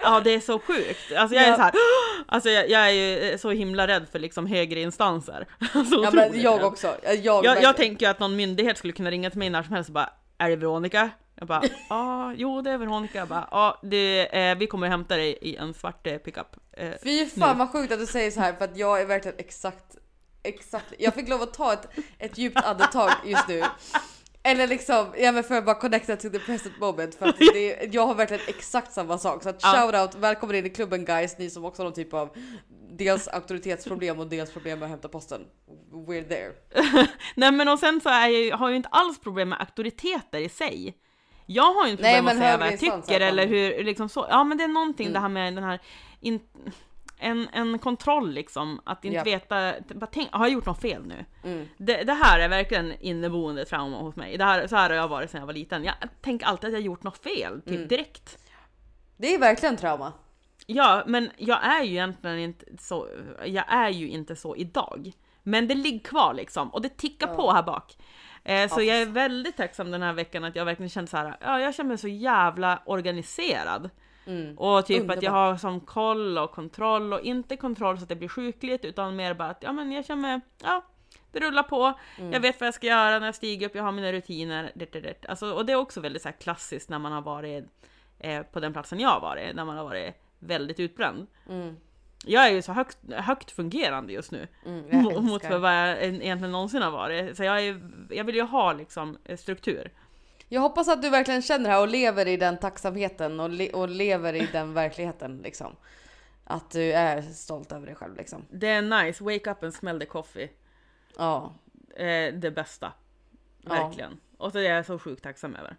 Ja, det är så sjukt. Alltså jag är ja. så här, alltså jag, jag är ju så himla rädd för liksom högre instanser. Så ja, men jag också. Jag, jag, jag tänker ju att någon myndighet skulle kunna ringa till mig när som helst och bara, är det Veronica? Jag bara, ja, jo det är Veronica. Jag bara, ja, det, eh, vi kommer hämta dig i en svart eh, pickup. Eh, Fy fan nu. Vad sjukt att du säger så här, för att jag är verkligen exakt, exakt. Jag fick lov att ta ett, ett djupt andetag just nu. Eller liksom, jag men för att bara connecta till the present moment, för att det, jag har verkligen exakt samma sak. Så att shout out, välkommen in i klubben guys, ni som också har någon typ av dels auktoritetsproblem och dels problem med att hämta posten. We're there. Nej, men och sen så är jag, har jag ju inte alls problem med auktoriteter i sig. Jag har ju inte problem med att säga vad jag tycker eller hur, liksom så. Ja, men det är någonting mm. det här med den här in, en, en kontroll liksom, att inte yep. veta, bara tänk, har jag gjort något fel nu? Mm. Det, det här är verkligen inneboende trauma hos mig. Det här, så här har jag varit sedan jag var liten. Jag tänker alltid att jag har gjort något fel, typ mm. direkt. Det är verkligen trauma. Ja, men jag är ju egentligen inte så, jag är ju inte så idag. Men det ligger kvar liksom, och det tickar mm. på här bak. Eh, så ja, jag är väldigt tacksam den här veckan att jag verkligen kände så här, ja, jag känner mig så jävla organiserad. Mm. Och typ Underbar. Att jag har som koll och kontroll och inte kontroll så att det blir sjukligt, utan mer bara att ja, men jag känner, ja, det rullar på. Mm. Jag vet vad jag ska göra när jag stiger upp, jag har mina rutiner. Det, det, det. Alltså, och det är också väldigt så här klassiskt när man har varit eh, på den platsen jag har varit, när man har varit väldigt utbränd. Mm. Jag är ju så högt, högt fungerande just nu mm, mot, mot vad jag egentligen någonsin har varit. Så jag, är, jag vill ju ha liksom struktur. Jag hoppas att du verkligen känner det här och lever i den tacksamheten och, le- och lever i den verkligheten liksom. Att du är stolt över dig själv liksom. Det är nice, wake up and smell the coffee. Ja. Eh, det bästa. Verkligen. Ja. Och det är jag så sjukt tacksam över.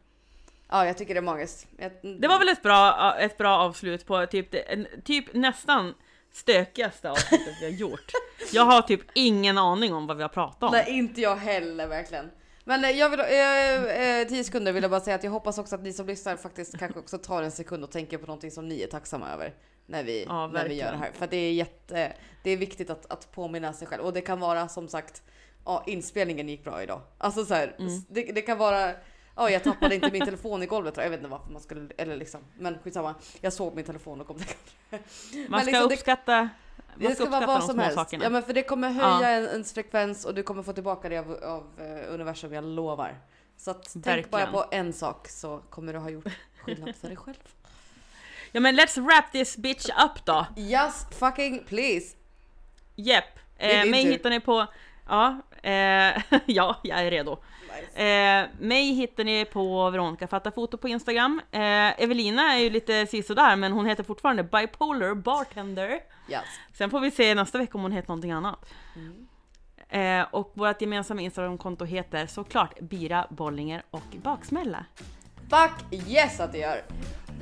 Ja, jag tycker det är magiskt. Jag... Det var väl ett bra, ett bra avslut på typ, det, typ nästan stökigaste avslutet vi har gjort. Jag har typ ingen aning om vad vi har pratat om. Nej, inte jag heller verkligen. Men jag vill, eh, tio sekunder vill jag bara säga att jag hoppas också att ni som lyssnar faktiskt kanske också tar en sekund och tänker på någonting som ni är tacksamma över när vi, ja, när vi gör det här. För det är, jätte, det är viktigt att, att påminna sig själv. Och det kan vara som sagt, ja, inspelningen gick bra idag. Alltså så här, mm. det, det kan vara, ja, jag tappade inte min telefon i golvet. Jag vet inte varför man skulle, eller liksom, men skitsamma. Jag såg min telefon och kom till golvet. Man ska liksom, uppskatta... Man det ska vara vad som helst. Ja, men för det kommer höja ja. en, ens frekvens och du kommer få tillbaka det av, av eh, universum, jag lovar. Så att tänk bara på en sak så kommer du ha gjort skillnad för dig själv. Ja, men let's wrap this bitch up då. Yes, fucking please. Yep. Eh, mig hittar ni på... Ja, eh, ja jag är redo. Nice. Eh, mig hittar ni på Veronica Fatta Foto på Instagram. Eh, Evelina är ju lite sisådär, men hon heter fortfarande Bipolar Bartender. Yes. Sen får vi se nästa vecka om hon heter någonting annat. Mm. Eh, och vårt gemensamma Instagram-konto heter såklart Bira, Bollinger och Baksmälla. Fuck yes att det gör.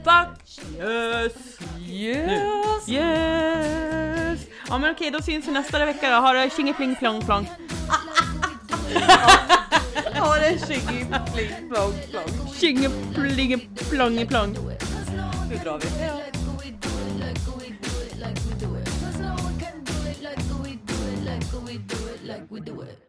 Fuck yes. Yes. Yes. Ja men okej, då syns vi nästa vecka då. Har du tjingepling-plong-plong? Har du tjingepling-plong-plong? Tjingepling-plong-plong. Nu drar vi. Like we do it.